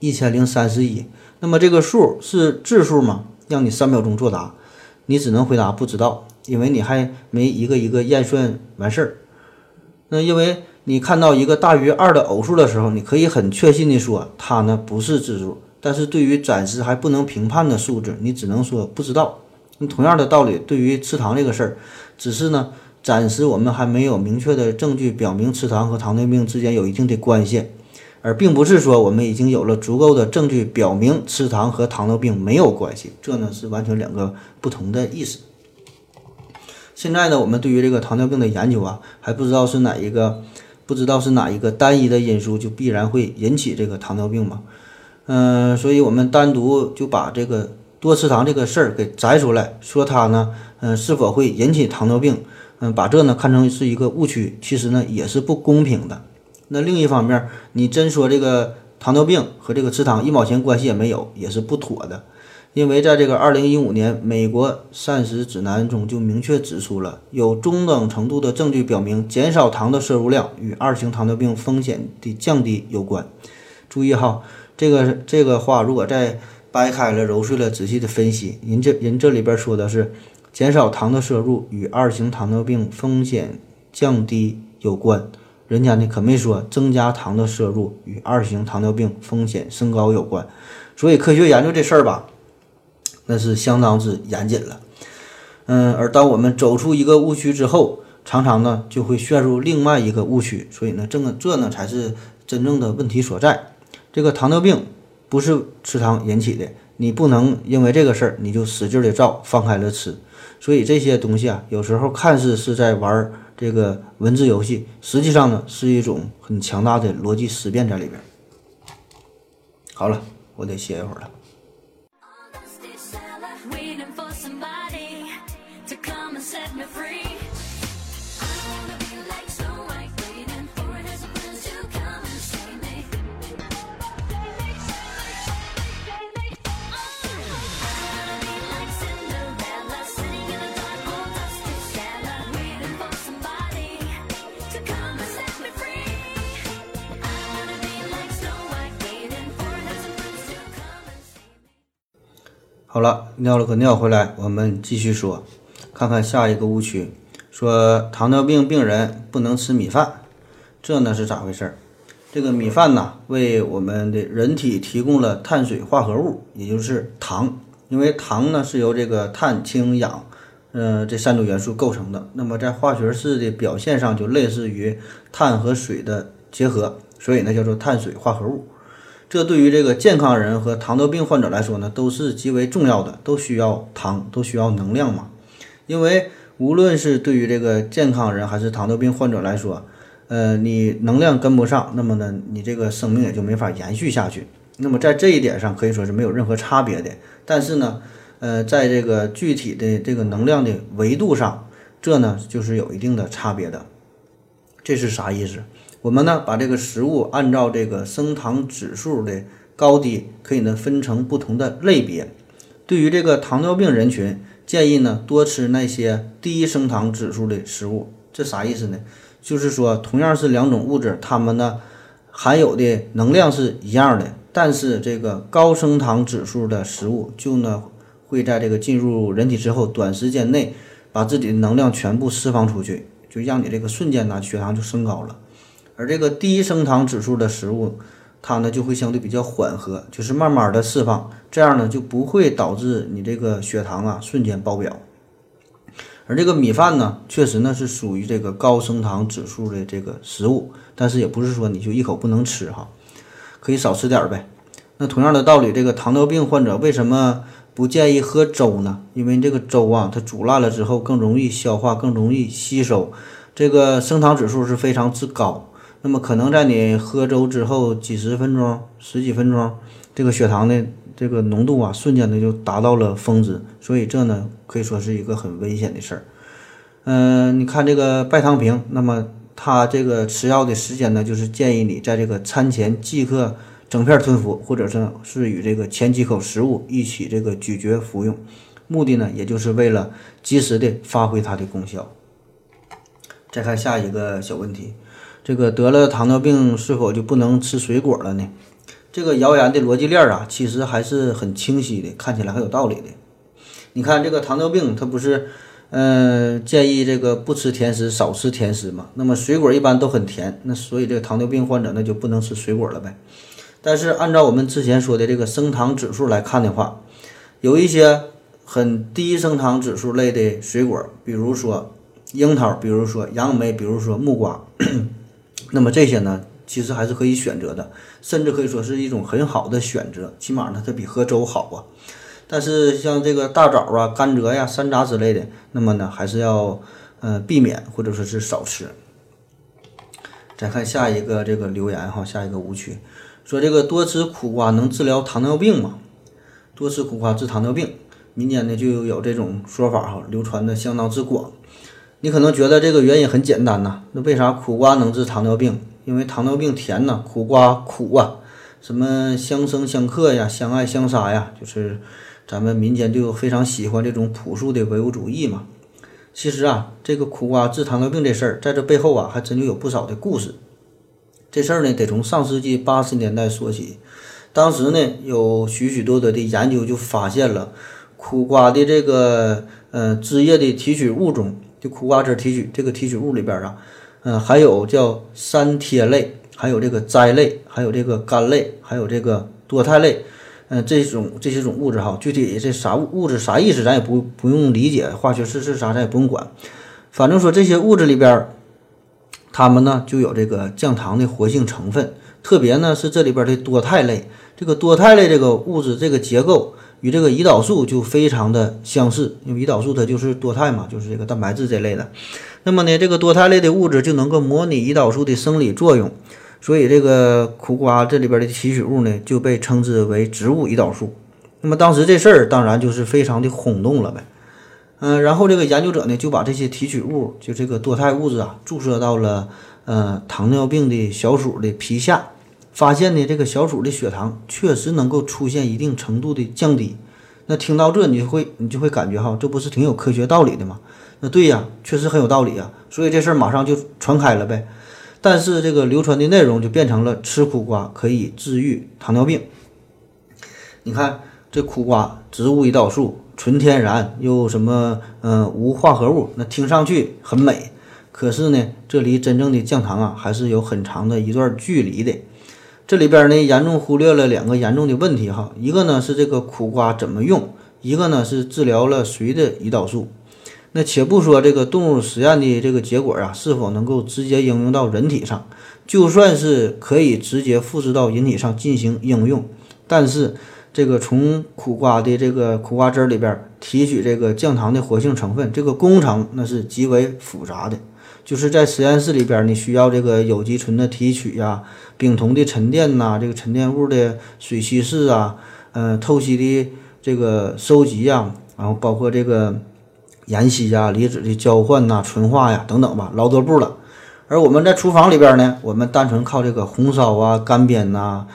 ，1031，那么这个数是质数吗？让你3秒钟作答。你只能回答不知道，因为你还没一个验算完事儿。那因为你看到一个大于2的偶数的时候，你可以很确信地说它呢不是质数，但是对于暂时还不能评判的数字，你只能说不知道。同样的道理，对于吃糖这个事儿，只是呢暂时我们还没有明确的证据表明吃糖和糖尿病之间有一定的关系，而并不是说我们已经有了足够的证据表明吃糖和糖尿病没有关系，这呢是完全两个不同的意思。现在呢，我们对于这个糖尿病的研究啊，还不知道是哪一个单一的因素就必然会引起这个糖尿病嘛。所以我们单独就把这个多吃糖这个事儿给摘出来，说它呢，是否会引起糖尿病，把这呢看成是一个误区，其实呢也是不公平的。那另一方面，你真说这个糖尿病和这个吃糖1毛钱关系也没有，也是不妥的。因为在这个2015年美国膳食指南中就明确指出了，有中等程度的证据表明减少糖的摄入量与2型糖尿病风险的降低有关。注意哈，这个话如果再掰开了揉碎了仔细的分析，人这里边说的是减少糖的摄入与2型糖尿病风险降低有关。人家呢可没说增加糖的摄入与2型糖尿病风险升高有关，所以科学研究这事儿吧，那是相当之严谨了。而当我们走出一个误区之后，常常呢就会陷入另外一个误区，所以呢，这呢才是真正的问题所在。这个糖尿病不是吃糖引起的，你不能因为这个事儿你就使劲的造，放开了吃。所以这些东西啊，有时候看似是在玩这个文字游戏，实际上呢是一种很强大的逻辑思辨在里边。好了，我得歇一会儿了。好了，尿了个尿回来，我们继续说，看看下一个误区，说糖尿病病人不能吃米饭，这呢是咋回事？这个米饭呢，为我们的人体提供了碳水化合物，也就是糖，因为糖呢是由这个碳、氢、氧，这3种元素构成的。那么在化学式的表现上，就类似于碳和水的结合，所以呢叫做碳水化合物。这对于这个健康人和糖尿病患者来说呢，都是极为重要的，都需要糖，都需要能量嘛。因为无论是对于这个健康人还是糖尿病患者来说，你能量跟不上，那么呢，你这个生命也就没法延续下去。那么在这一点上可以说是没有任何差别的。但是呢，在这个具体的这个能量的维度上，这呢就是有一定的差别的。这是啥意思？我们呢把这个食物按照这个升糖指数的高低可以呢分成不同的类别。对于这个糖尿病人群，建议呢多吃那些低升糖指数的食物。这啥意思呢？就是说同样是2种物质，它们呢含有的能量是一样的，但是这个高升糖指数的食物就呢会在这个进入人体之后短时间内把自己的能量全部释放出去，就让你这个瞬间呢血糖就升高了。而这个低升糖指数的食物，它呢就会相对比较缓和，就是慢慢的释放，这样呢就不会导致你这个血糖啊瞬间爆表。而这个米饭呢，确实呢是属于这个高升糖指数的这个食物，但是也不是说你就一口不能吃哈，可以少吃点呗。那同样的道理，这个糖尿病患者为什么不建议喝粥呢？因为这个粥啊，它煮烂了之后更容易消化，更容易吸收，这个升糖指数是非常之高。那么可能在你喝粥之后几十分钟、十几分钟，这个血糖的这个浓度啊，瞬间的就达到了峰值，所以这呢可以说是一个很危险的事儿。你看这个拜糖平，那么他这个吃药的时间呢，就是建议你在这个餐前即刻整片吞服，或者是与这个前几口食物一起这个咀嚼服用，目的呢，也就是为了及时的发挥它的功效。再看下一个小问题，这个得了糖尿病是否就不能吃水果了呢？这个谣言的逻辑链啊，其实还是很清晰的，看起来很有道理的。你看这个糖尿病，它不是建议这个不吃甜食，少吃甜食嘛？那么水果一般都很甜，那所以这个糖尿病患者那就不能吃水果了呗。但是按照我们之前说的这个升糖指数来看的话，有一些很低升糖指数类的水果，比如说樱桃，比如说杨梅，比如说木瓜，那么这些呢其实还是可以选择的，甚至可以说是一种很好的选择，起码呢它比喝粥好啊。但是像这个大枣啊、甘蔗呀、山楂之类的，那么呢还是要避免或者说是少吃。再看下一个这个留言哈，下一个误区说这个多吃苦瓜能治疗糖尿病吗？多吃苦瓜治糖尿病，民间呢就有这种说法哈，流传的相当之广。你可能觉得这个原因很简单呐，那为啥苦瓜能治糖尿病？因为糖尿病甜呐，苦瓜苦啊，什么相生相克呀、相爱相杀呀，就是咱们民间就非常喜欢这种朴素的唯物主义嘛。其实啊，这个苦瓜治糖尿病这事儿，在这背后啊，还真就有不少的故事。这事儿呢，得从上世纪80年代说起。当时呢，有许多的研究就发现了苦瓜的这个汁液的提取物中，就苦瓜汁提取这个提取物里边啊，还有叫三萜类，还有这个甾类，还有这个苷类，还有这个多肽类，这些种物质哈，具体这啥物质啥意思咱也不用理解，化学式是啥咱也不用管，反正说这些物质里边，它们呢就有这个降糖的活性成分，特别呢是这里边的多肽类，这个多肽类这个物质这个结构与这个胰岛素就非常的相似，因为胰岛素它就是多肽嘛，就是这个蛋白质这类的。那么呢，这个多肽类的物质就能够模拟胰岛素的生理作用，所以这个苦瓜这里边的提取物呢就被称之为植物胰岛素。那么当时这事儿当然就是非常的轰动了呗。然后这个研究者呢就把这些提取物，就这个多肽物质啊，注射到了糖尿病的小鼠的皮下。发现呢，这个小鼠的血糖确实能够出现一定程度的降低。那听到这，你就会感觉哈，这不是挺有科学道理的吗？那对呀，确实很有道理啊。所以这事儿马上就传开了呗。但是这个流传的内容就变成了吃苦瓜可以治愈糖尿病。你看这苦瓜，植物胰岛素，纯天然，又什么无化合物，那听上去很美。可是呢，这离真正的降糖啊，还是有很长的一段距离的。这里边呢严重忽略了两个严重的问题哈，一个呢是这个苦瓜怎么用，一个呢是治疗了谁的胰岛素。那且不说这个动物实验的这个结果啊是否能够直接应用到人体上，就算是可以直接复制到人体上进行应用，但是这个从苦瓜的这个苦瓜汁里边提取这个降糖的活性成分，这个工程那是极为复杂的，就是在实验室里边你需要这个有机醇的提取呀、丙酮的沉淀呐、这个沉淀物的水稀释啊，透析的这个收集呀、然后包括这个盐析呀、离子的交换呐、纯化呀等等吧，劳多步了。而我们在厨房里边呢，我们单纯靠这个红烧啊、干煸呐、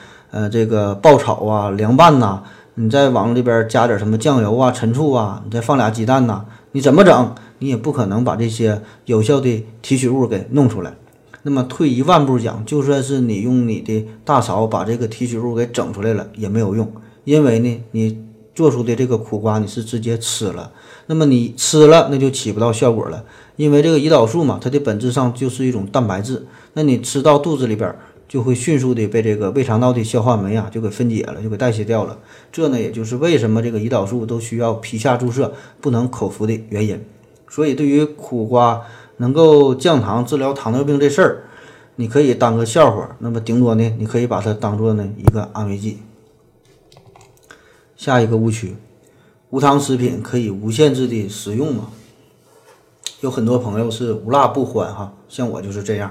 这个爆炒啊、凉拌呐、你再往里边加点什么酱油啊、陈醋啊，你再放俩鸡蛋呐、你怎么整？你也不可能把这些有效的提取物给弄出来。那么退一万步讲，就算是你用你的大勺把这个提取物给整出来了也没有用，因为呢你做出的这个苦瓜你是直接吃了，那么你吃了那就起不到效果了，因为这个胰岛素嘛，它的本质上就是一种蛋白质，那你吃到肚子里边就会迅速的被这个胃肠道的消化酶啊就给分解了，就给代谢掉了。这呢也就是为什么这个胰岛素都需要皮下注射，不能口服的原因。所以对于苦瓜能够降糖治疗糖尿病这事儿，你可以当个笑话，那么顶多呢你可以把它当做呢一个安慰剂。下一个误区，无糖食品可以无限制的食用吗？有很多朋友是无辣不欢哈，像我就是这样。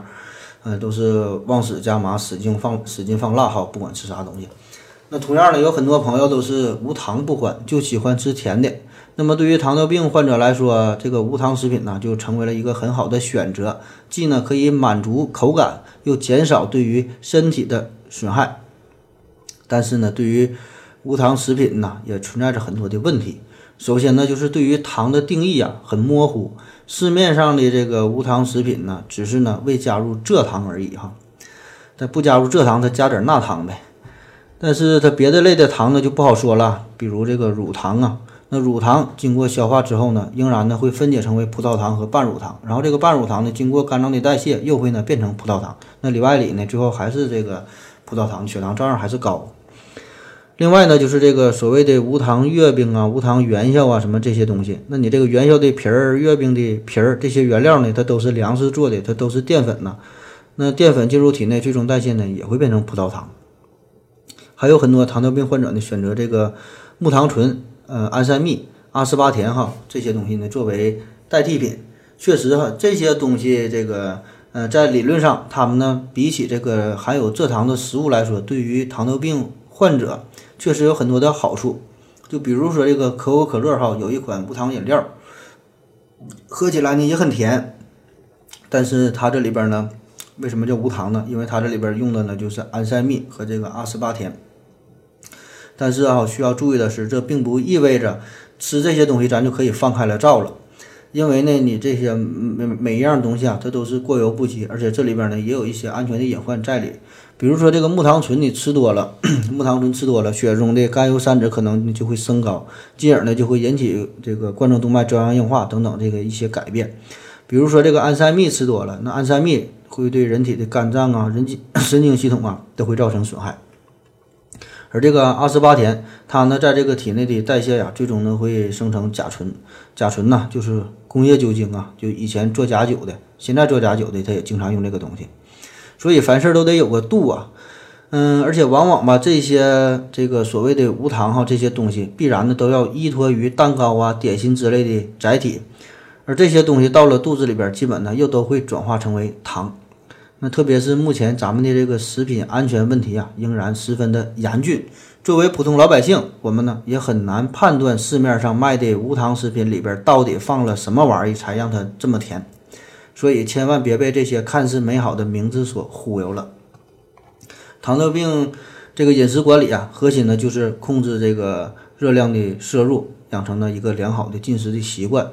都是忘死加麻，使劲放辣哈，不管吃啥东西。那同样呢，有很多朋友都是无糖不欢，就喜欢吃甜的。那么对于糖尿病患者来说，这个无糖食品呢就成为了一个很好的选择，既呢可以满足口感，又减少对于身体的损害。但是呢，对于无糖食品呢也存在着很多的问题。首先呢，就是对于糖的定义啊很模糊，市面上的这个无糖食品呢，只是呢未加入蔗糖而已哈，它不加入蔗糖，它加点钠糖呗。但是它别的类的糖呢就不好说了，比如这个乳糖啊，那乳糖经过消化之后呢，仍然呢会分解成为葡萄糖和半乳糖，然后这个半乳糖呢经过肝脏的代谢又会呢变成葡萄糖，那里外里呢最后还是这个葡萄糖，血糖照样还是高。另外呢，就是这个所谓的无糖月饼啊、无糖元宵啊，什么这些东西，那你这个元宵的皮儿、月饼的皮儿，这些原料呢，它都是粮食做的，它都是淀粉呐。那淀粉进入体内，最终代谢呢，也会变成葡萄糖。还有很多糖尿病患者呢，选择这个木糖醇、安赛蜜、阿斯巴甜哈这些东西呢，作为代替品。确实哈，这些东西这个。在理论上，它们呢，比起这个含有蔗糖的食物来说，对于糖尿病患者确实有很多的好处。就比如说这个可口可乐哈，有一款无糖饮料，喝起来呢也很甜，但是它这里边呢，为什么叫无糖呢？因为它这里边用的呢就是安赛蜜和这个阿斯巴甜。但是啊，需要注意的是，这并不意味着吃这些东西咱就可以放开了照了。因为呢，你这些每一样东西啊，它都是过犹不及，而且这里边呢也有一些安全的隐患在里。比如说这个木糖醇，你吃多了，木糖醇吃多了，血中的甘油三酯可能就会升高，进而呢就会引起这个冠状动脉粥样硬化等等这个一些改变。比如说这个安赛蜜吃多了，那安赛蜜会对人体的肝脏啊、神经系统啊都会造成损害。而这个阿斯巴甜，它呢在这个体内的代谢呀，最终呢会生成甲醇。甲醇呢就是工业酒精啊，就以前做假酒的，现在做假酒的，它也经常用这个东西。所以凡事都得有个度啊，而且往往吧，这些这个所谓的无糖哈这些东西，必然呢都要依托于蛋糕啊、点心之类的载体，而这些东西到了肚子里边，基本呢又都会转化成为糖。那特别是目前咱们的这个食品安全问题啊，仍然十分的严峻。作为普通老百姓，我们呢也很难判断市面上卖的无糖食品里边到底放了什么玩意才让它这么甜，所以千万别被这些看似美好的名字所忽悠了。糖尿病这个饮食管理啊，核心呢就是控制这个热量的摄入，养成了一个良好的进食的习惯。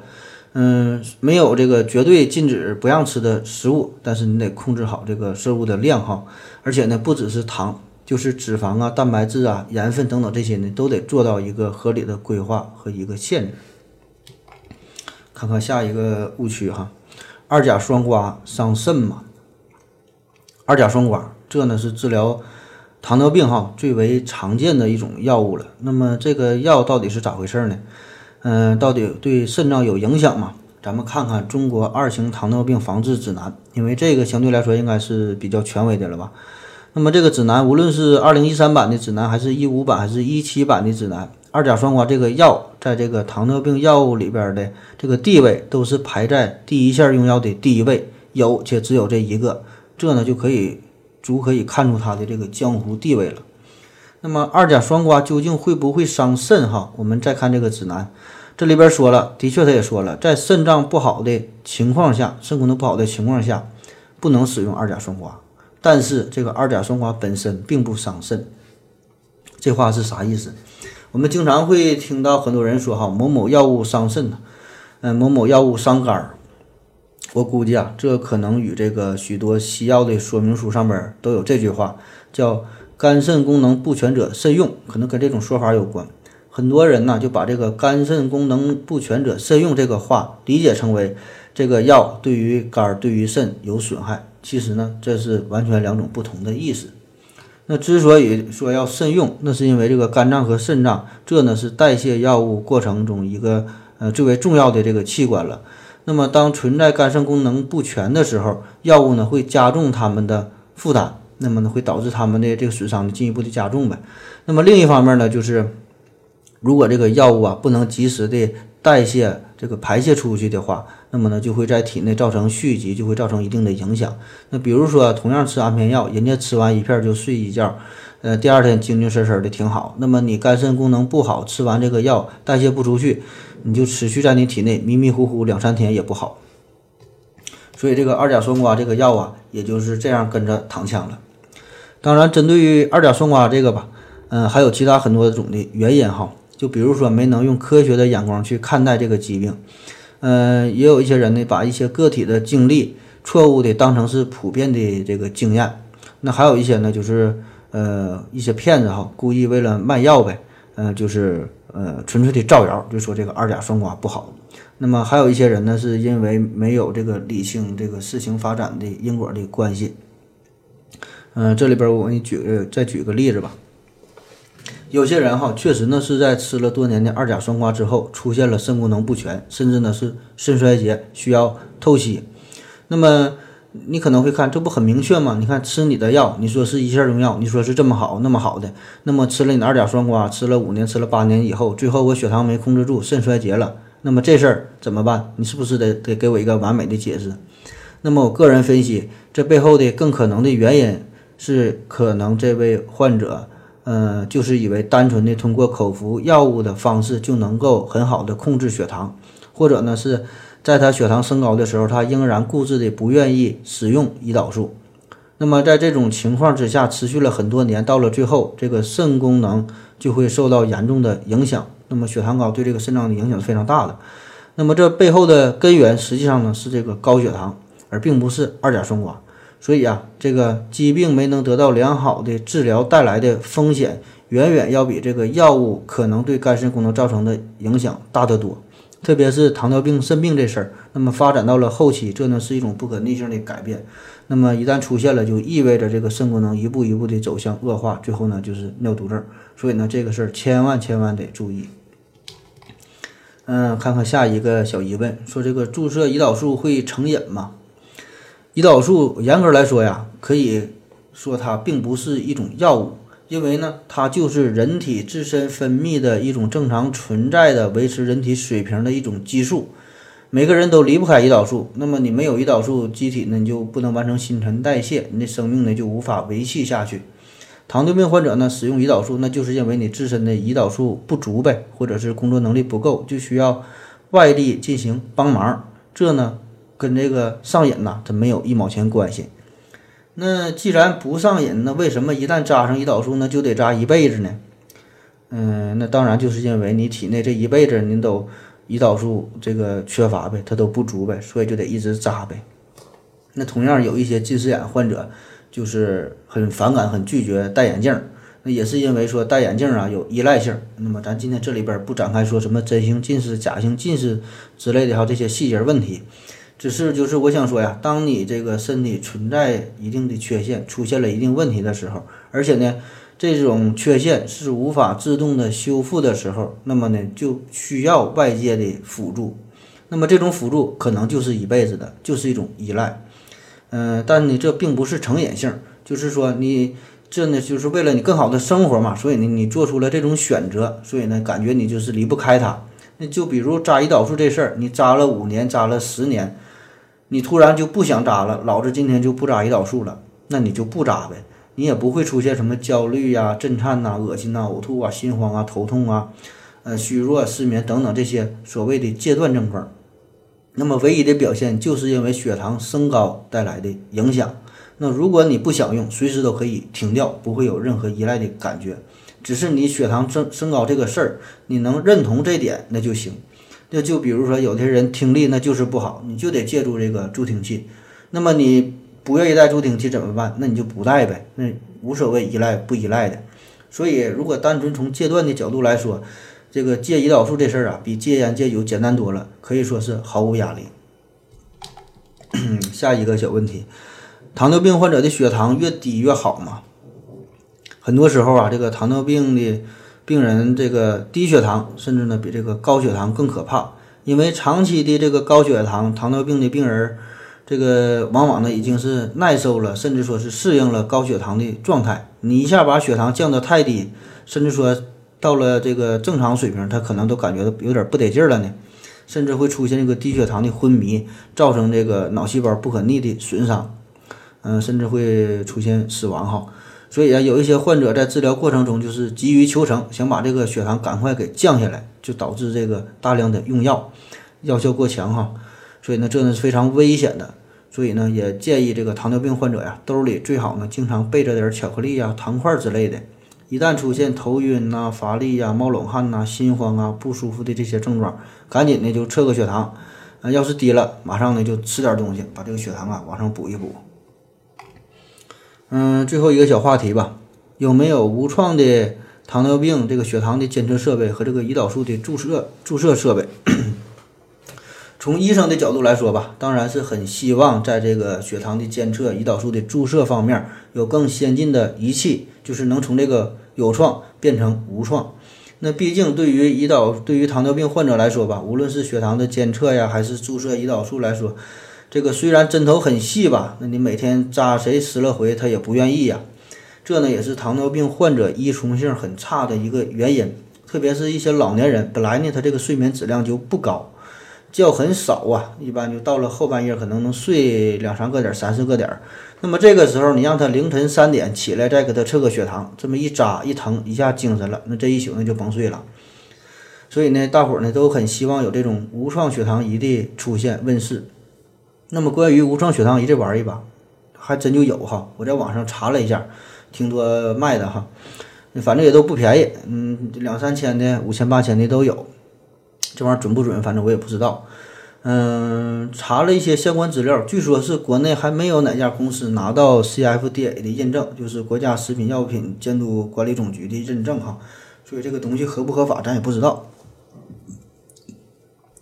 没有这个绝对禁止不让吃的食物，但是你得控制好这个摄入的量哈。而且呢，不只是糖，就是脂肪啊、蛋白质啊、盐分等等这些呢，都得做到一个合理的规划和一个限制。看看下一个误区哈，二甲双胍伤肾吗？二甲双胍这呢是治疗糖尿病哈最为常见的一种药物了。那么这个药到底是咋回事呢？到底对肾脏有影响吗？咱们看看中国2型糖尿病防治指南，因为这个相对来说应该是比较权威的了吧。那么这个指南，无论是2013版的指南，还是15版，还是17版的指南，二甲双胍这个药在这个糖尿病药物里边的这个地位都是排在第一线用药的第一位，有且只有这一个，这呢就足可以看出它的这个江湖地位了。那么二甲双胍究竟会不会伤肾哈？我们再看这个指南，这里边说了，的确他也说了，在肾脏不好的情况下，肾功能不好的情况下，不能使用二甲双胍。但是这个二甲双胍本身并不伤肾，这话是啥意思？我们经常会听到很多人说哈，某某药物伤肾，某某药物伤肝。我估计啊，这可能与这个许多西药的说明书上面都有这句话，叫肝肾功能不全者慎用，可能跟这种说法有关。很多人呢就把这个肝肾功能不全者慎用这个话理解成为这个药对于肝对于肾有损害，其实呢这是完全两种不同的意思。那之所以说要慎用，那是因为这个肝脏和肾脏这呢是代谢药物过程中一个最为重要的这个器官了。那么当存在肝肾功能不全的时候，药物呢会加重它们的负担，那么呢会导致它们的这个损伤的进一步的加重呗。那么另一方面呢，就是如果这个药物不能及时的代谢这个排泄出去的话，那么呢就会在体内造成蓄积，就会造成一定的影响。那比如说同样吃安眠药，人家吃完一片就睡一觉，第二天精精神神的挺好，那么你肝肾功能不好，吃完这个药代谢不出去，你就持续在你体内迷迷糊糊两三天也不好。所以这个二甲双胍这个药也就是这样跟着躺枪了。当然针对于二甲双胍这个还有其他很多种的原因就比如说没能用科学的眼光去看待这个疾病，也有一些人呢把一些个体的经历错误的当成是普遍的这个经验，那还有一些呢就是一些骗子故意为了卖药呗，就是纯粹的造谣，就说这个二甲双胍不好。那么还有一些人呢是因为没有这个理清这个事情发展的因果的关系。这里边我给你再举个例子吧。有些人确实呢是在吃了多年的二甲双胍之后出现了肾功能不全，甚至呢是肾衰竭需要透析。那么你可能会看，这不很明确吗？你看吃你的药，你说是一线用药，你说是这么好那么好的，那么吃了你的二甲双胍吃了5年吃了8年以后，最后我血糖没控制住，肾衰竭了，那么这事儿怎么办？你是不是得给我一个完美的解释？那么我个人分析，这背后的更可能的原因是，可能这位患者就是以为单纯的通过口服药物的方式就能够很好的控制血糖，或者呢是在他血糖升高的时候，他仍然固执的不愿意使用胰岛素。那么在这种情况之下持续了很多年，到了最后这个肾功能就会受到严重的影响，那么血糖高对这个肾脏的影响是非常大的。那么这背后的根源实际上呢是这个高血糖，而并不是二甲双胍。所以这个疾病没能得到良好的治疗带来的风险，远远要比这个药物可能对肝肾功能造成的影响大得多。特别是糖尿病、肾病这事儿，那么发展到了后期，这呢是一种不可逆性的改变。那么一旦出现了，就意味着这个肾功能一步一步的走向恶化，最后呢就是尿毒症。所以呢，这个事儿千万得注意。看看下一个小疑问，说这个注射胰岛素会成瘾吗？胰岛素严格来说可以说它并不是一种药物，因为呢它就是人体自身分泌的一种正常存在的维持人体水平的一种激素。每个人都离不开胰岛素，那么你没有胰岛素，机体呢你就不能完成新陈代谢，你的生命呢就无法维系下去。糖尿病患者呢使用胰岛素，那就是因为你自身的胰岛素不足呗，或者是工作能力不够，就需要外力进行帮忙，这呢跟这个上瘾它没有一毛钱关系。那既然不上瘾，那为什么一旦扎上胰岛素呢就得扎一辈子呢？那当然就是因为你体内这一辈子您都胰岛素这个缺乏呗，它都不足呗，所以就得一直扎呗。那同样有一些近视眼患者就是很反感很拒绝戴眼镜，那也是因为说戴眼镜有依赖性。那么咱今天这里边不展开说什么真性近视、假性近视之类的这些细节问题，只是就是我想说当你这个身体存在一定的缺陷，出现了一定问题的时候，而且呢这种缺陷是无法自动的修复的时候，那么呢就需要外界的辅助，那么这种辅助可能就是一辈子的，就是一种依赖。但你这并不是成瘾性，就是说你这呢就是为了你更好的生活嘛，所以你做出了这种选择，所以呢感觉你就是离不开它。那就比如扎胰岛素这事儿，你扎了5年扎了10年，你突然就不想扎了，老子今天就不扎胰岛素了，那你就不扎呗，你也不会出现什么焦虑震颤恶心呕吐心慌头痛虚弱失眠等等这些所谓的戒断症状。那么唯一的表现就是因为血糖升高带来的影响。那如果你不想用，随时都可以停掉，不会有任何依赖的感觉，只是你血糖升高这个事儿你能认同这点那就行。那就比如说有些人听力那就是不好，你就得借助这个助听器，那么你不愿意带助听器怎么办？那你就不带呗，那无所谓依赖不依赖的。所以如果单纯从戒断的角度来说，这个戒胰岛素这事儿啊，比戒烟戒酒简单多了，可以说是毫无压力。下一个小问题，糖尿病患者的血糖越低越好吗？很多时候啊，这个糖尿病的病人这个低血糖甚至呢比这个高血糖更可怕，因为长期的这个高血糖，糖尿病的病人这个往往呢已经是耐受了，甚至说是适应了高血糖的状态。你一下把血糖降得太低，甚至说到了这个正常水平，他可能都感觉到有点不得劲了呢，甚至会出现这个低血糖的昏迷，造成这个脑细胞不可逆的损伤，甚至会出现死亡哈。所以啊，有一些患者在治疗过程中就是急于求成，想把这个血糖赶快给降下来，就导致这个大量的用药，药效过强哈。所以呢，这呢是非常危险的。所以呢，也建议这个糖尿病患者呀，兜里最好呢经常备着点巧克力呀、糖块之类的。一旦出现头晕呐、乏力呀、冒冷汗呐、心慌啊、不舒服的这些症状，赶紧呢就测个血糖，要是低了，马上呢就吃点东西，把这个血糖啊往上补一补。最后一个小话题吧，有没有无创的糖尿病这个血糖的监测设备和这个胰岛素的注射设备？从医生的角度来说吧，当然是很希望在这个血糖的监测、胰岛素的注射方面有更先进的仪器，就是能从这个有创变成无创。那毕竟对于糖尿病患者来说吧，无论是血糖的监测呀，还是注射胰岛素来说，这个虽然针头很细吧，那你每天扎谁十来回他也不愿意呀。这呢也是糖尿病患者依从性很差的一个原因，特别是一些老年人，本来呢他这个睡眠质量就不高，觉很少啊，一般就到了后半夜可能睡两三个点三四个点，那么这个时候你让他凌晨3点起来再给他测个血糖，这么一扎一疼一下精神了，那这一宿呢就甭睡了。所以呢大伙儿呢都很希望有这种无创血糖仪的出现问世。那么关于无创血糖仪这玩意吧，还真就有哈，我在网上查了一下，挺多卖的哈，反正也都不便宜，2-3千的5,000-8,000的都有，这玩意儿准不准反正我也不知道。查了一些相关资料，据说是国内还没有哪家公司拿到 CFDA 的认证，就是国家食品药品监督管理总局的认证哈，所以这个东西合不合法咱也不知道。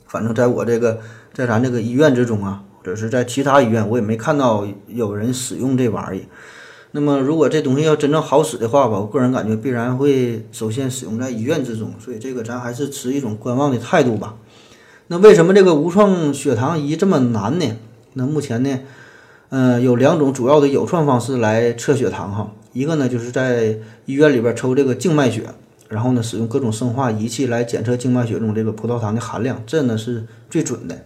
反正在咱这个医院之中啊，或者是在其他医院，我也没看到有人使用这玩意。那么如果这东西要真正好使的话吧，我个人感觉必然会首先使用在医院之中，所以这个咱还是持一种观望的态度吧。那为什么这个无创血糖仪这么难呢？那目前呢，有2种主要的有创方式来测血糖哈，一个呢就是在医院里边抽这个静脉血，然后呢使用各种生化仪器来检测静脉血中这个葡萄糖的含量，这呢是最准的。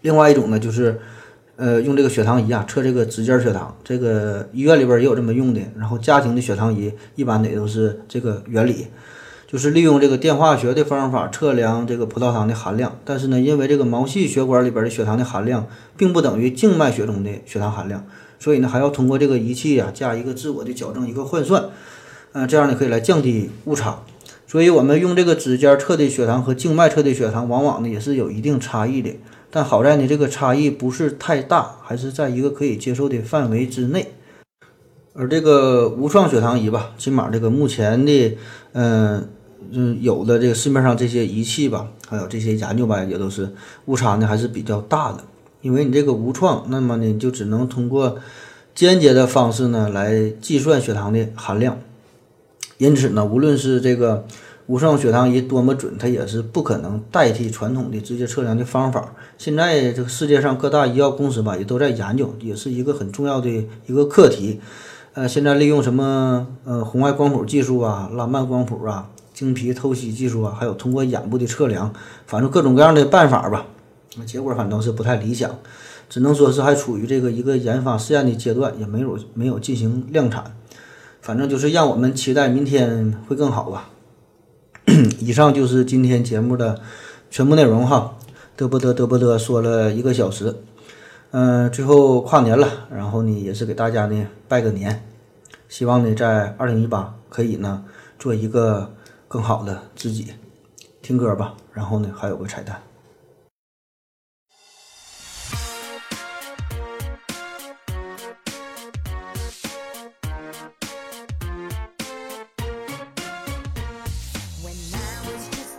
另外一种呢就是用这个血糖仪啊测这个指尖血糖，这个医院里边也有这么用的，然后家庭的血糖仪一般的也都是这个原理，就是利用这个电化学的方法测量这个葡萄糖的含量。但是呢，因为这个毛细血管里边的血糖的含量并不等于静脉血中的血糖含量，所以呢还要通过这个仪器啊加一个自我的矫正，一个换算，这样呢可以来降低误差。所以我们用这个指尖测的血糖和静脉测的血糖往往呢也是有一定差异的，但好在呢这个差异不是太大，还是在一个可以接受的范围之内。而这个无创血糖仪吧，起码这个目前的有的这个市面上这些仪器吧，还有这些研究吧，也都是误差呢还是比较大的。因为你这个无创，那么你就只能通过间接的方式呢来计算血糖的含量，因此呢无论是这个无创血糖仪多么准，它也是不可能代替传统的直接测量的方法。现在这个世界上各大医药公司吧，也都在研究，也是一个很重要的一个课题。现在利用什么红外光谱技术啊、拉曼光谱啊、经皮透析技术啊，还有通过眼部的测量，反正各种各样的办法吧，结果反正是不太理想，只能说是还处于这个一个研发试验的阶段，也没有进行量产。反正就是让我们期待明天会更好吧。以上就是今天节目的全部内容哈，嘚啵嘚说了1个小时，最后跨年了，然后呢也是给大家呢拜个年，希望呢在2018可以呢做一个更好的自己。听歌吧，然后呢还有个彩蛋。When I was just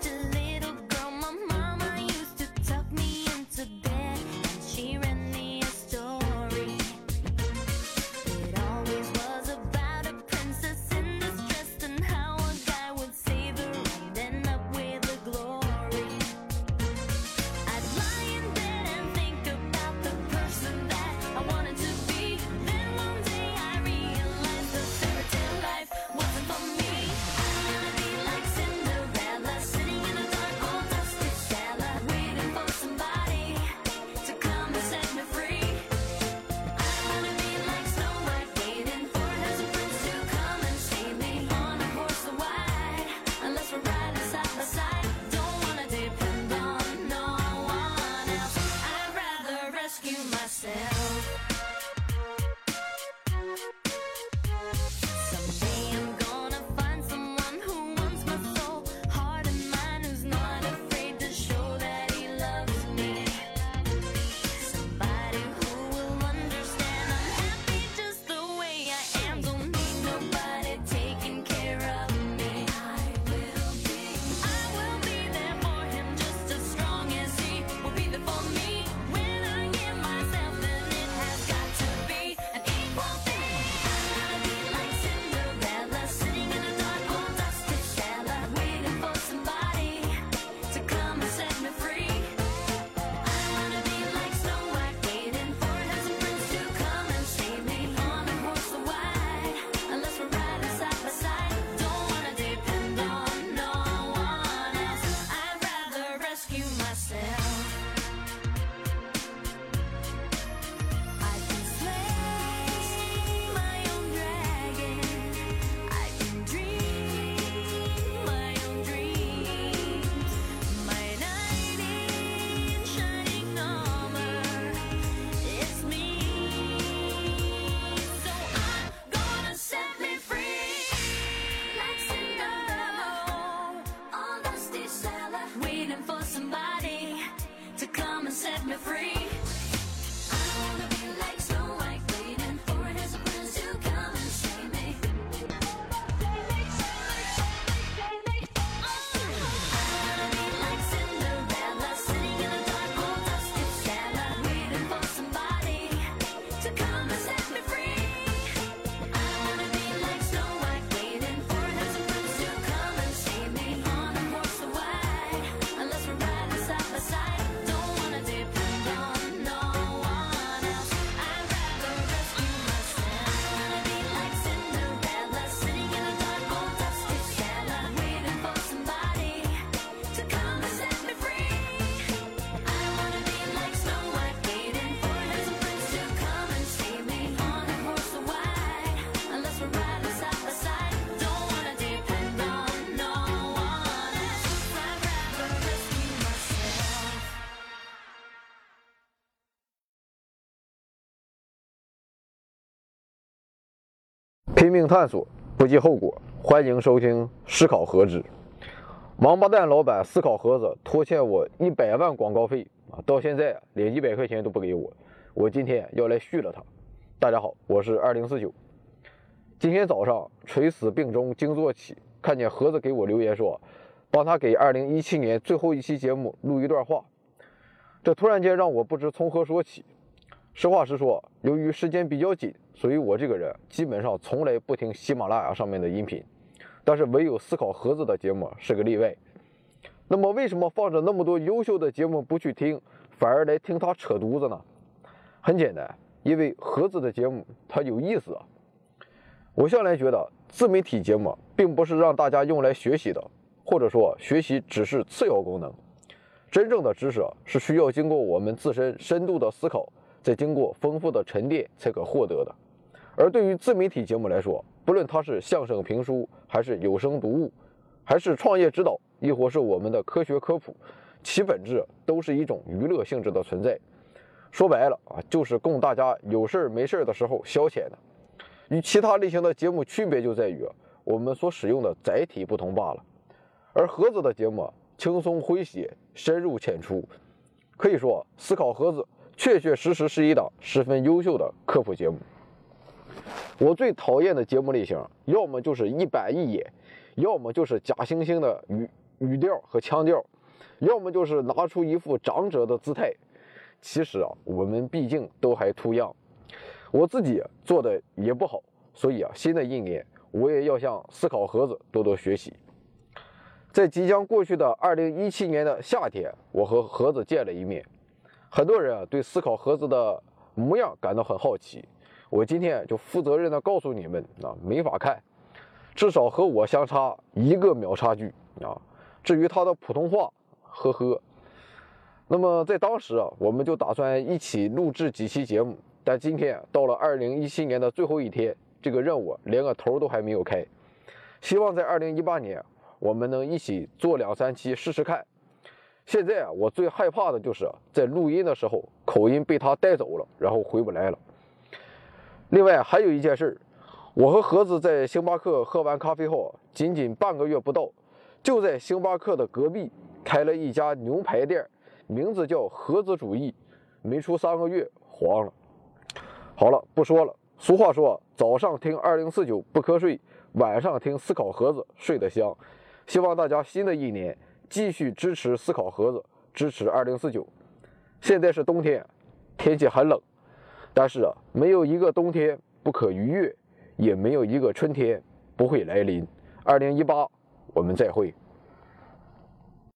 拼命探索，不计后果。欢迎收听《思考盒子》。王八蛋老板思考盒子拖欠我100万广告费啊，到现在连100块钱都不给我。我今天要来续了他。大家好，我是2049。今天早上垂死病中惊坐起，看见盒子给我留言说，帮他给2017年最后一期节目录一段话。这突然间让我不知从何说起。实话实说，由于时间比较紧，所以我这个人基本上从来不听喜马拉雅上面的音频，但是唯有思考盒子的节目是个例外。那么为什么放着那么多优秀的节目不去听，反而来听他扯犊子呢？很简单，因为盒子的节目它有意思啊。我向来觉得自媒体节目并不是让大家用来学习的，或者说学习只是次要功能。真正的知识是需要经过我们自身深度的思考，再经过丰富的沉淀才可获得的。而对于自媒体节目来说，不论它是相声评书，还是有声读物，还是创业指导，亦或是我们的科学科普，其本质都是一种娱乐性质的存在。说白了啊，就是供大家有事没事的时候消遣的。与其他类型的节目区别就在于我们所使用的载体不同罢了。而盒子的节目轻松诙谐，深入浅出，可以说思考盒子确确实实是一档十分优秀的科普节目。我最讨厌的节目类型，要么就是一板一眼，要么就是假惺惺的语调和腔调，要么就是拿出一副长者的姿态。其实啊，我们毕竟都还too young，我自己做的也不好，所以啊，新的一年我也要向思考盒子多多学习。在即将过去的2017年的夏天，我和盒子见了一面。很多人对思考盒子的模样感到很好奇，我今天就负责任的告诉你们啊，没法看，至少和我相差1个秒差距啊。至于他的普通话，呵呵。那么在当时啊，我们就打算一起录制几期节目，但今天到了2017年的最后一天，这个任务连个头都还没有开。希望在2018年我们能一起做2-3期试试看。现在我最害怕的就是在录音的时候口音被他带走了，然后回不来了。另外还有一件事，我和盒子在星巴克喝完咖啡后，仅仅半个月不到，就在星巴克的隔壁开了一家牛排店，名字叫盒子主义。没出3个月黄了。好了，不说了。俗话说，早上听2049不瞌睡，晚上听思考盒子睡得香。希望大家新的一年继续支持思考盒子，支持2049。现在是冬天，天气很冷，但是没有一个冬天不可逾越，也没有一个春天不会来临。2018，我们再会。